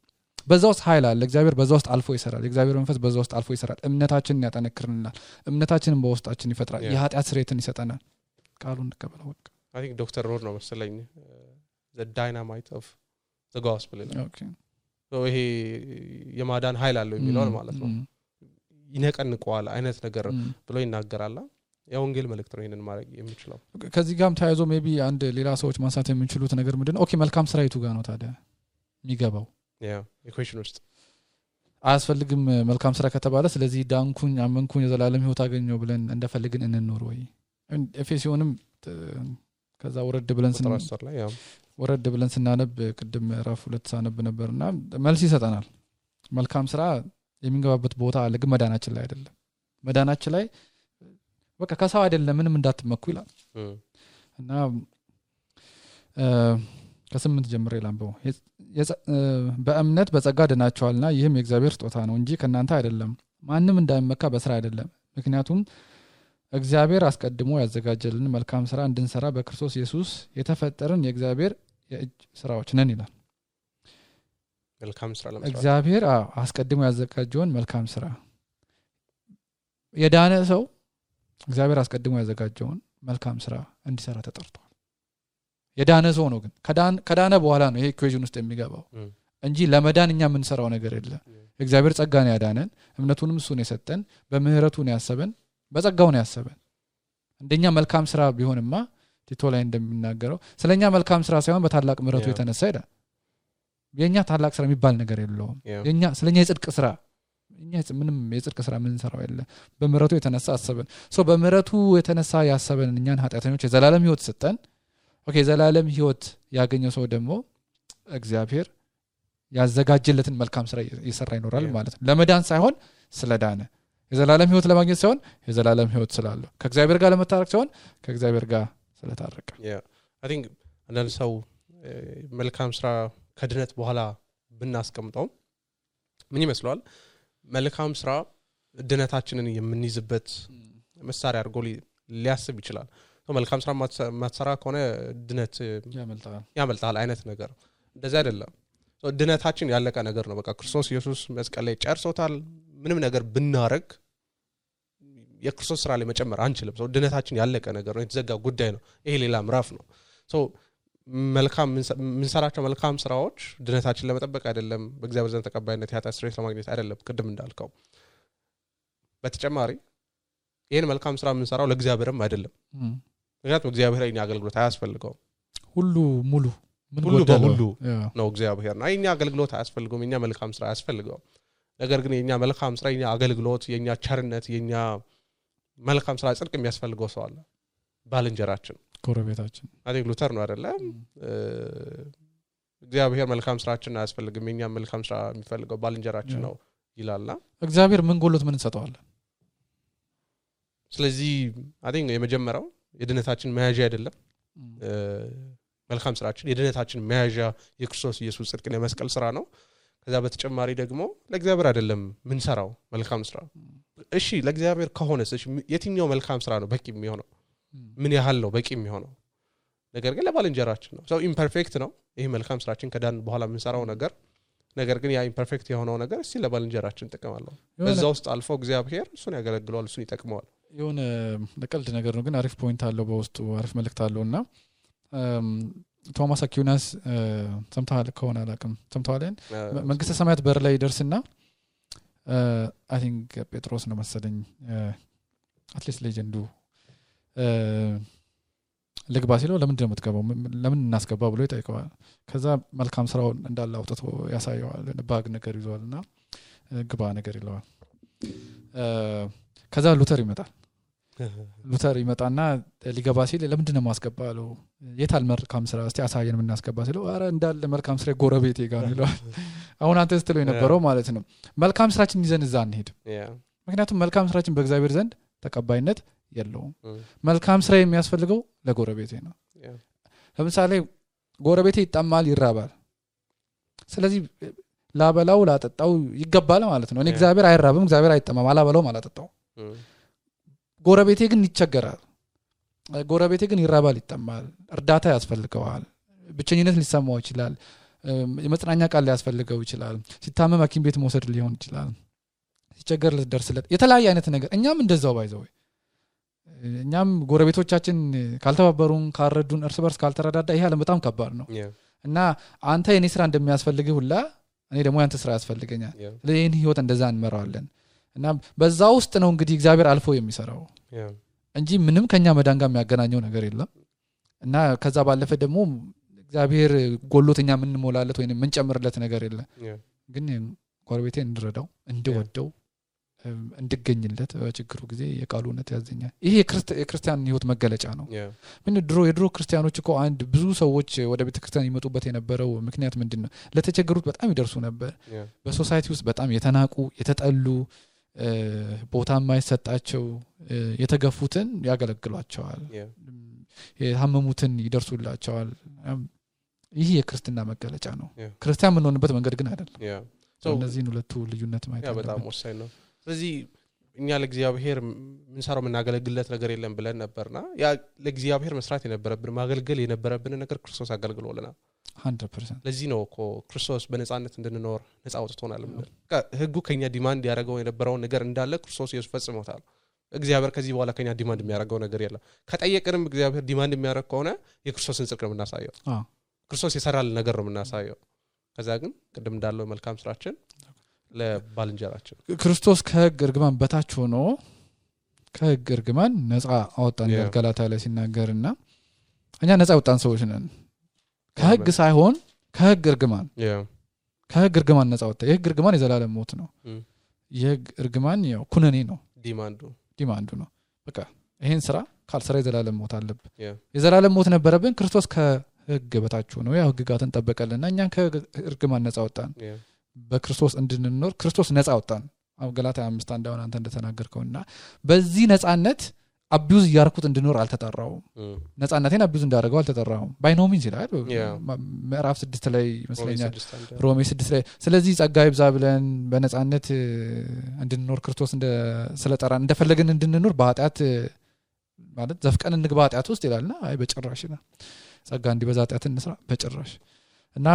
በዛውስ ኃይል አለ እግዚአብሔር በዛውስ አልፎ ይሰራል እግዚአብሔር መንፈስ በዛውስ አልፎ ይሰራል እምነታችንን ያጠነክርልናል እምነታችንን በውስጣችን ይፈጥራል የኃጢአት ስርየትን ይሰጠናል ቃሉን እንቀበለው ወቅ I think Dr. Rohr ነው መሰለኝ the dynamite of the gospel in okay so he የማዳን ኃይል አለው የሚለው ማለት ነው ይነቀንቀዋል አይነት ነገር ብሎ ይናገራል የወንጌል መልእክት ነው ይሄንን ማድረግ የሚችለው ከዚህ ጋርም ታይዞ ሜቢ አንድ ሌላ ሰዎች ማንሳት የሚችሉት ነገር ምንድነው ኦኬ መልካም ስራ ይቱ ጋር ነው ታዲያ የሚገባው ያ ኢኩዌሽን ውስጥ አስፈልግም መልካም ስራ ከተባለ ስለዚህ ዳንኩኝ አመንኩኝ የዘላለም ህይወት አገኘው ብለን እንደፈልግን እንኖር ወይ ኤፌሶንም ከዛ ወረድ ብለን ስናስር ላይ ያ ወረድ ብለን ስናነብ ቅድም ምዕራፍ ሁለት ሳነብ ነበርና መልስ ይሰጠናል መልካም ስራ የሚገባበት ቦታ አለ ግን መዳናችን ላይ አይደለም መዳናችን ላይ በቃ ከሰው አይደለም ምንም እንዳትመኩ ይላል እና ከስምንት ጀምሬ ላምበው በእምነት በጸጋ ድናችኋልና ይህም የእግዚአብሔር ስጦታ ነው እንጂ ከናንተ አይደለም ማንም እንዳይመካ በስራ አይደለም ምክንያቱም እግዚአብሔር አስቀድሞ ያዘጋጀልን መልካም ስራ እንድንሰራ በክርስቶስ ኢየሱስ የተፈጠረን የእግዚአብሔር የእጅ ስራዎች ነን ይላል መልካም ስራ ለምሳሌ እግዚአብሔር አስቀድሞ ያዘጋጀውን መልካም ስራ የዳነ ሰው እግዚአብሔር አስቀድሞ ያዘጋጀውን መልካም ስራ እንዲሰራ ተጠርቷል የዳነ ሰው ነው ግን ከዳን ከዳነ በኋላ ነው ይሄ ኢኩዌሽን ውስጥ የሚገባው እንጂ ለመዳንኛ ምን ሰራው ነገር የለ እግዚአብሔር ጸጋን ያዳነን እምነቱንም እሱ ነው የሰጠን በምህረቱ ነው ያሰበን በጸጋው ነው ያሰበን እንደኛ መልካም ስራ ቢሆንማ ቲቶ ላይ እንደሚናገረው ስለኛ መልካም ስራ ሳይሆን በታላቅ ምህረቱ የተነሳ ይላል የኛ ታላቅ ስራ የሚባል ነገር የለውም የኛ ስለኛ የጽድቅ ስራ እኛ ምንም የጽድቅ ስራ ምን ሰራው ያለ በምህረቱ የተነሳ አሰበን ሶ በምህረቱ የተነሳ ያሰበን እኛን ኃጢአተኞች የዘላለም ህይወት ሰጠን ኦኬ የዘላለም ህይወት ያገኘው ሰው ደግሞ እግዚአብሔር ያዘጋጀለትን መልካም ስራ እየሰራ ይኖራል ማለት ነው ለመዳን ሳይሆን ስለዳነ የዘላለም ህይወት ለማግኘት ሳይሆን የዘላለም ህይወት ስላለው ከእግዚአብሔር ጋር ለመታረቅ ሳይሆን ከእግዚአብሔር ጋር ስለታረቀ ያ I think አንዳንድ ሰው መልካም ስራ ከድነት በኋላ ብናስቀምጠው ምን ይመስላል መልካም ስራ ድነታችንን የምንይዝበት መሳሪያ አድርጎ ሊያስብ ይችላል መልካም ስራ ማትሰራ ከሆነ ድነት ያመልጣል ያመልጣል አይነት ነገር እንደዛ አይደለም ድነታችን ያለቀ ነገር ነው በቃ ክርስቶስ ኢየሱስ መስቀል ላይ ጨርሶታል ምንም ነገር ብናረግ የክርስቶስ ስራ ላይ መጨመር አንችልም so ድነታችን ያለቀ ነገር ነው የተዘጋ ጉዳይ ነው ይሄ ሌላ ምዕራፍ ነው so መልካም ምንሰራቸው መልካም ስራዎች ድነታችን ለመጠበቅ አይደለም በእግዚአብሔር ዘንድ ተቀባይነት ያጣ ስሬት ለማግኘት አይደለም ቅድም እንዳልከው በተጨማሪ ይሄን መልካም ስራ ምንሰራው ለእግዚአብሔርም አይደለም ምክንያቱም እግዚአብሔር የኛ አገልግሎት አያስፈልገው ሁሉ ሙሉ ምን ወደደ ሁሉ ነው እግዚአብሔርና እኛ አገልግሎት አስፈልጎም እኛ መልካም ስራ አስፈልጎም ነገር ግን እኛ መልካም ስራ እኛ አገልግሎት የኛ ቸርነት የኛ መልካም ስራ ጽድቅ የሚያስፈልገው ሰው አለ ባልንጀራችን ኮረቤታችን አዴግ ሉተር ነው አይደለ እግዚአብሔር መልካም ስራችን አስፈልጎም እኛ መልካም ስራ የሚፈልገው ባልንጀራችን ነው ይላልና እግዚአብሔር ምን ጎሎት ምን ሰጣዋል ስለዚህ አዴግ የመጀመሪያው የድነታችን መያዣ አይደለም መልካም ስራችን የድነታችን መያዣ የክርስቶስ ኢየሱስ ጽድቅ ለመስቀል ስራ ነው ከዛ በተጨማሪ ደግሞ ለእግዚአብሔር አይደለም ምን ሰራው መልካም ስራ እሺ ለእግዚአብሔር ከሆነስ እሺ የትኛው መልካም ስራ ነው በቂ የሚሆነው ምን ያህል ነው በቂ የሚሆነው ነገር ግን ለባልንጀራችን ነው ሰው ኢምፐርፌክት ነው ይሄ መልካም ስራችን ከዳን በኋላ ምን ሰራው ነገር ነገር ግን ያ ኢምፐርፌክት የሆነው ነገር እስቲ ለባልንጀራችን ተቀማለው በዛው ውስጥ አልፎ እግዚአብሔር እሱን ያገለግለዋል እሱን ይተቀማዋል የሆነ ለቀልድ ነገር ነው ግን አሪፍ ፖይንት አለው በውስጡ አሪፍ መልእክት አለውና ቶማስ አኩናስ ሰምታል ከሆነ አላቀም ሰምታለን መንግስተ ሰማያት በር ላይ ደርስና አይ ቲንክ ጴጥሮስ ነው መሰለኝ አትሊስት ሌጀንዱ ለግባ ሲለው ለምን እንደምትገባው ለምን እናስገባ ብሎ ይጠይቀዋል ከዛ መልካም ስራው እንዳለ አውጥቶ ያሳየዋል ባግ ነገር ይዟልና ግባ ነገር ይለዋል ከዛ ሉተር ይመጣል ሉተር ይመጣና ሊገባ ሲል ለምን እንደማስገባ አለው የታል መልካም ስራ እስቲ አሳየን ምን እናስገባ ሲለው አረ እንዳለ መልካም ስራ ጎረቤቴ ጋር ይለዋል አሁን አንተ ስትለው የነበረው ማለት ነው መልካም ስራችን ይዘን እዛ እንሄድ ምክንያቱም መልካም ስራችን በእግዚአብሔር ዘንድ ተቀባይነት የለውም መልካም ስራ የሚያስፈልገው ለጎረቤቴ ነው ለምሳሌ ጎረቤቴ ይጣማል ይራባል ስለዚህ ላበላው ላጠጣው ይገባል ማለት ነው እኔ እግዚአብሔር አይራብም እግዚአብሔር አይጣማም አላበላው ማላጠጣው ጎረቤቴ ግን ይቸገራል ጎረቤቴ ግን ይራባል ይጣማል እርዳታ ያስፈልገዋል ብቸኝነት ሊሰማው ይችላል የመጽናኛ ቃል ሊያስፈልገው ይችላል ሲታመም ሐኪም ቤት መውሰድ ሊሆን ይችላል ሲቸገር ልደርስለት የተለያየ አይነት ነገር እኛም እንደዛው ባይዘው እኛም ጎረቤቶቻችን ካልተባበሩን ካረዱን እርስ በርስ ካልተረዳዳ ይሄ ዓለም በጣም ከባድ ነው እና አንተ የኔ ስራ እንደሚያስፈልግህ ሁላ እኔ ደግሞ ያንተ ስራ ያስፈልገኛል ለኔ ህይወት እንደዛ እንመራዋለን እና በዛው ውስጥ ነው እንግዲህ እግዚአብሔር አልፎ የሚሰራው እንጂ ምንም ከኛ መዳን ጋር የሚያገናኘው ነገር የለም እና ከዛ ባለፈ ደግሞ እግዚአብሔር ጎሎተኛ ምን ሞላለት ወይንም ምን ጨምርለት ነገር የለም ግን ጎረቤቴ እንድረዳው እንድወደው እንድገኝለት በችግሩ ጊዜ የቃሉነት ያዘኛል ይሄ የክርስቲያን ህይወት መገለጫ ነው ምን ድሮ የድሮ ክርስቲያኖች እኮ አንድ ብዙ ሰዎች ወደ ቤተክርስቲያን ይመጡበት የነበረው ምክንያት ምንድነው ለተቸገሩት በጣም ይደርሱ ነበር በሶሳይቲ ውስጥ በጣም የተናቁ የተጠሉ ቦታ ማይሰጣቸው የተገፉትን ያገለግሏቸዋል የታመሙትን ይደርሱላቸዋል ይሄ የክርስቲና መገለጫ ነው ክርስቲያን ምን ሆነበት መንገድ ግን አይደለም ሰው እነዚህን ሁለቱ ልዩነት ማየት ነው በጣም ወሳኝ ነው ስለዚህ እኛ ለእግዚአብሔር ምን ሰራው መናገለግለት ነገር የለም ብለን ነበርና ያ ለእግዚአብሔር መስራት የነበረብን ማገልገል የነበረብን ነገር ክርስቶስ አገልግሎልና መቶ ፐርሰንት ለዚህ ነው እኮ ክርስቶስ በነጻነት እንድንኖር ነጻ አውጥቶናል ማለት ህጉ ከኛ ዲማንድ ያደረገው የነበረው ነገር እንዳለ ክርስቶስ ኢየሱስ ፈጽሞታል እግዚአብሔር ከዚህ በኋላ ከኛ ዲማንድ የሚያደርገው ነገር የለም ከጠየቅንም እግዚአብሔር ዲማንድ የሚያደርግ ከሆነ የክርስቶስን ጽድቅ ነው እናሳየው አዎ ክርስቶስ የሰራል ነገር ነው እናሳየው ከዛ ግን ቀደም እንዳለው መልካም ስራችን ለባልንጀራችን ክርስቶስ ከሕግ እርግማን በታች ሆኖ ከሕግ እርግማን ነፃ አወጣን ገላትያ ላይ ሲናገርና እኛ ነፃ አወጣን ሰዎች ነን ከሕግ ሳይሆን ከሕግ እርግማን ከሕግ እርግማን ነፃ አወጣ የሕግ እርግማን የዘላለም ሞት ነው የሕግ እርግማን ያው ኩነኔ ነው ዲማንዱ ዲማንዱ ነው በቃ ይሄን ስራ ካልሰራ የዘላለም ሞት አለብን የዘላለም ሞት ነበረብን ክርስቶስ ከሕግ በታች ሆኖ ያው ሕግጋትን ተጠበቀልና እኛ ከሕግ እርግማን ነፃ አወጣን በክርስቶስ እንድንኖር ክርስቶስ ነፃ አወጣን ገላትያ አምስት አንድ አሁን አንተ እንደተናገርከውና በዚህ ነፃነት አቢዩዝ ያርኩት እንድኖር አልተጠራው ነፃነቴን አቢዩዝ እንዳደረገው አልተጠራው ባይኖሚንስ ይላል ምዕራፍ ስድስት ላይ ይመስለኛል ሮሜ ስድስት ላይ ስለዚህ ጸጋ ይብዛ ብለን በነፃነት እንድንኖር ክርስቶስ እንደ ስለጠራን እንደፈለገን እንድንኖር በኃጢአት ማለት ዘፍቀን እንግባ ኃጢአት ውስጥ ይላልና አይ በጭራሽና ጸጋ እንዲበዛ ኃጢአት እንስራ በጭራሽ እና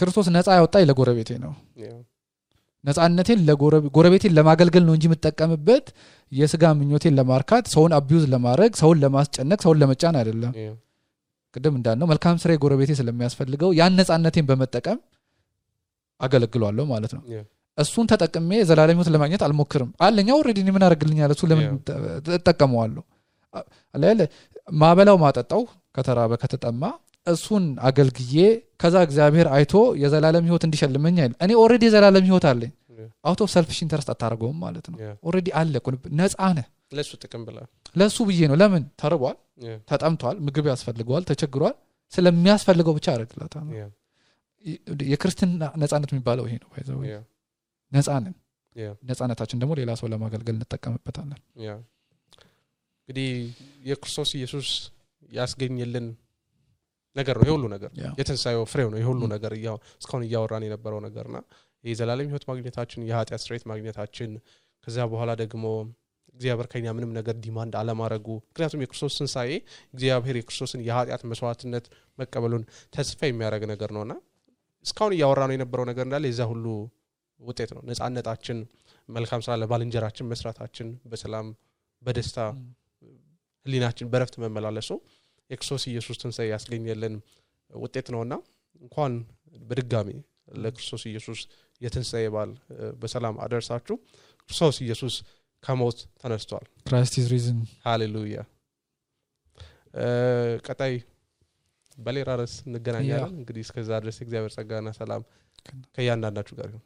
ክርስቶስ ነፃ ያወጣኝ ለጎረቤቴ ነው ነፃነቴን ለጎረቤቴ ጎረቤቴን ለማገልገል ነው እንጂ የምጠቀምበት የስጋ ምኞቴን ለማርካት ሰውን አቢዩዝ ለማድረግ ሰውን ለማስጨነቅ ሰውን ለመጫን አይደለም ቀደም እንዳልነው መልካም ስራ የጎረቤቴ ስለሚያስፈልገው ያን ነፃነቴን በመጠቀም አገለግላለሁ ማለት ነው እሱን ተጠቅሜ ዘላለም ሕይወት ለማግኘት አልሞክርም አለኛው ኦሬዲ ምን አደርግልኛል እሱ ለምን ተጠቀመዋለሁ አለ ማበላው ማጠጣው ከተራበ ከተጠማ Asun agalgiye kaza examiner aito yazalalem hiot indishalmenya il. Ani already yazalalem hiot alle. Out of selfish interest ataragom maletno. Already alle kun naz'ana. Lesu tekembela. Lesu biyeno lemen tarwal. Tatamtwal migib yasfelgwal techegwal ስለሚያስፈልገው ብቻ አረግላታ ነው የክርስቲና ነፃነት የሚባለው ይሄ ነው ባይዘው ነፃነት ነፃነታችን ደግሞ ሌላ ሰው ለማገልገል እንጠቀምበታለን እንግዲህ የክርስቶስ ኢየሱስ ያስገኘልን ነገር ነው የሁሉ ነገር የተንሳየው ፍሬው ነው የሁሉ ነገር ያው እስካሁን ያወራን የነበረው ነገርና የዘላለም ሕይወት ማግኘታችን የኃጢአት ስርየት ማግኘታችን ከዛ በኋላ ደግሞ እግዚአብሔር ከኛ ምንም ነገር ዲማንድ አለማረጉ ምክንያቱም የክርስቶስ ስንሳይ እግዚአብሔር የክርስቶስን የኃጢአት መስዋዕትነት መቀበሉን ተስፋ የሚያደርግ ነገር ነውና እስካሁን ያወራነው የነበረው ነገር እንዳለ እዛ ሁሉ ውጤት ነው ነፃነታችን መልካም ስራ ለባልንጀራችን መስራታችን በሰላም በደስታ ህሊናችን በረፍት መመላለሱ የክርስቶስ ኢየሱስ ስንሳይ ያስገኘልን ውጤት ነውና እንኳን በድጋሚ ለክርስቶስ ኢየሱስ የትንሳኤ በዓል በሰላም አደረሳችሁ ክርስቶስ ኢየሱስ ከሞት ተነስተዋል Christ is risen hallelujah uh, ቀጣይ በሌላ ርዕስ እንገናኛለን እንግዲህ እስከዛ ድረስ እግዚአብሔር ጸጋና ሰላም ከእያንዳንዳችሁ ጋር ይሁን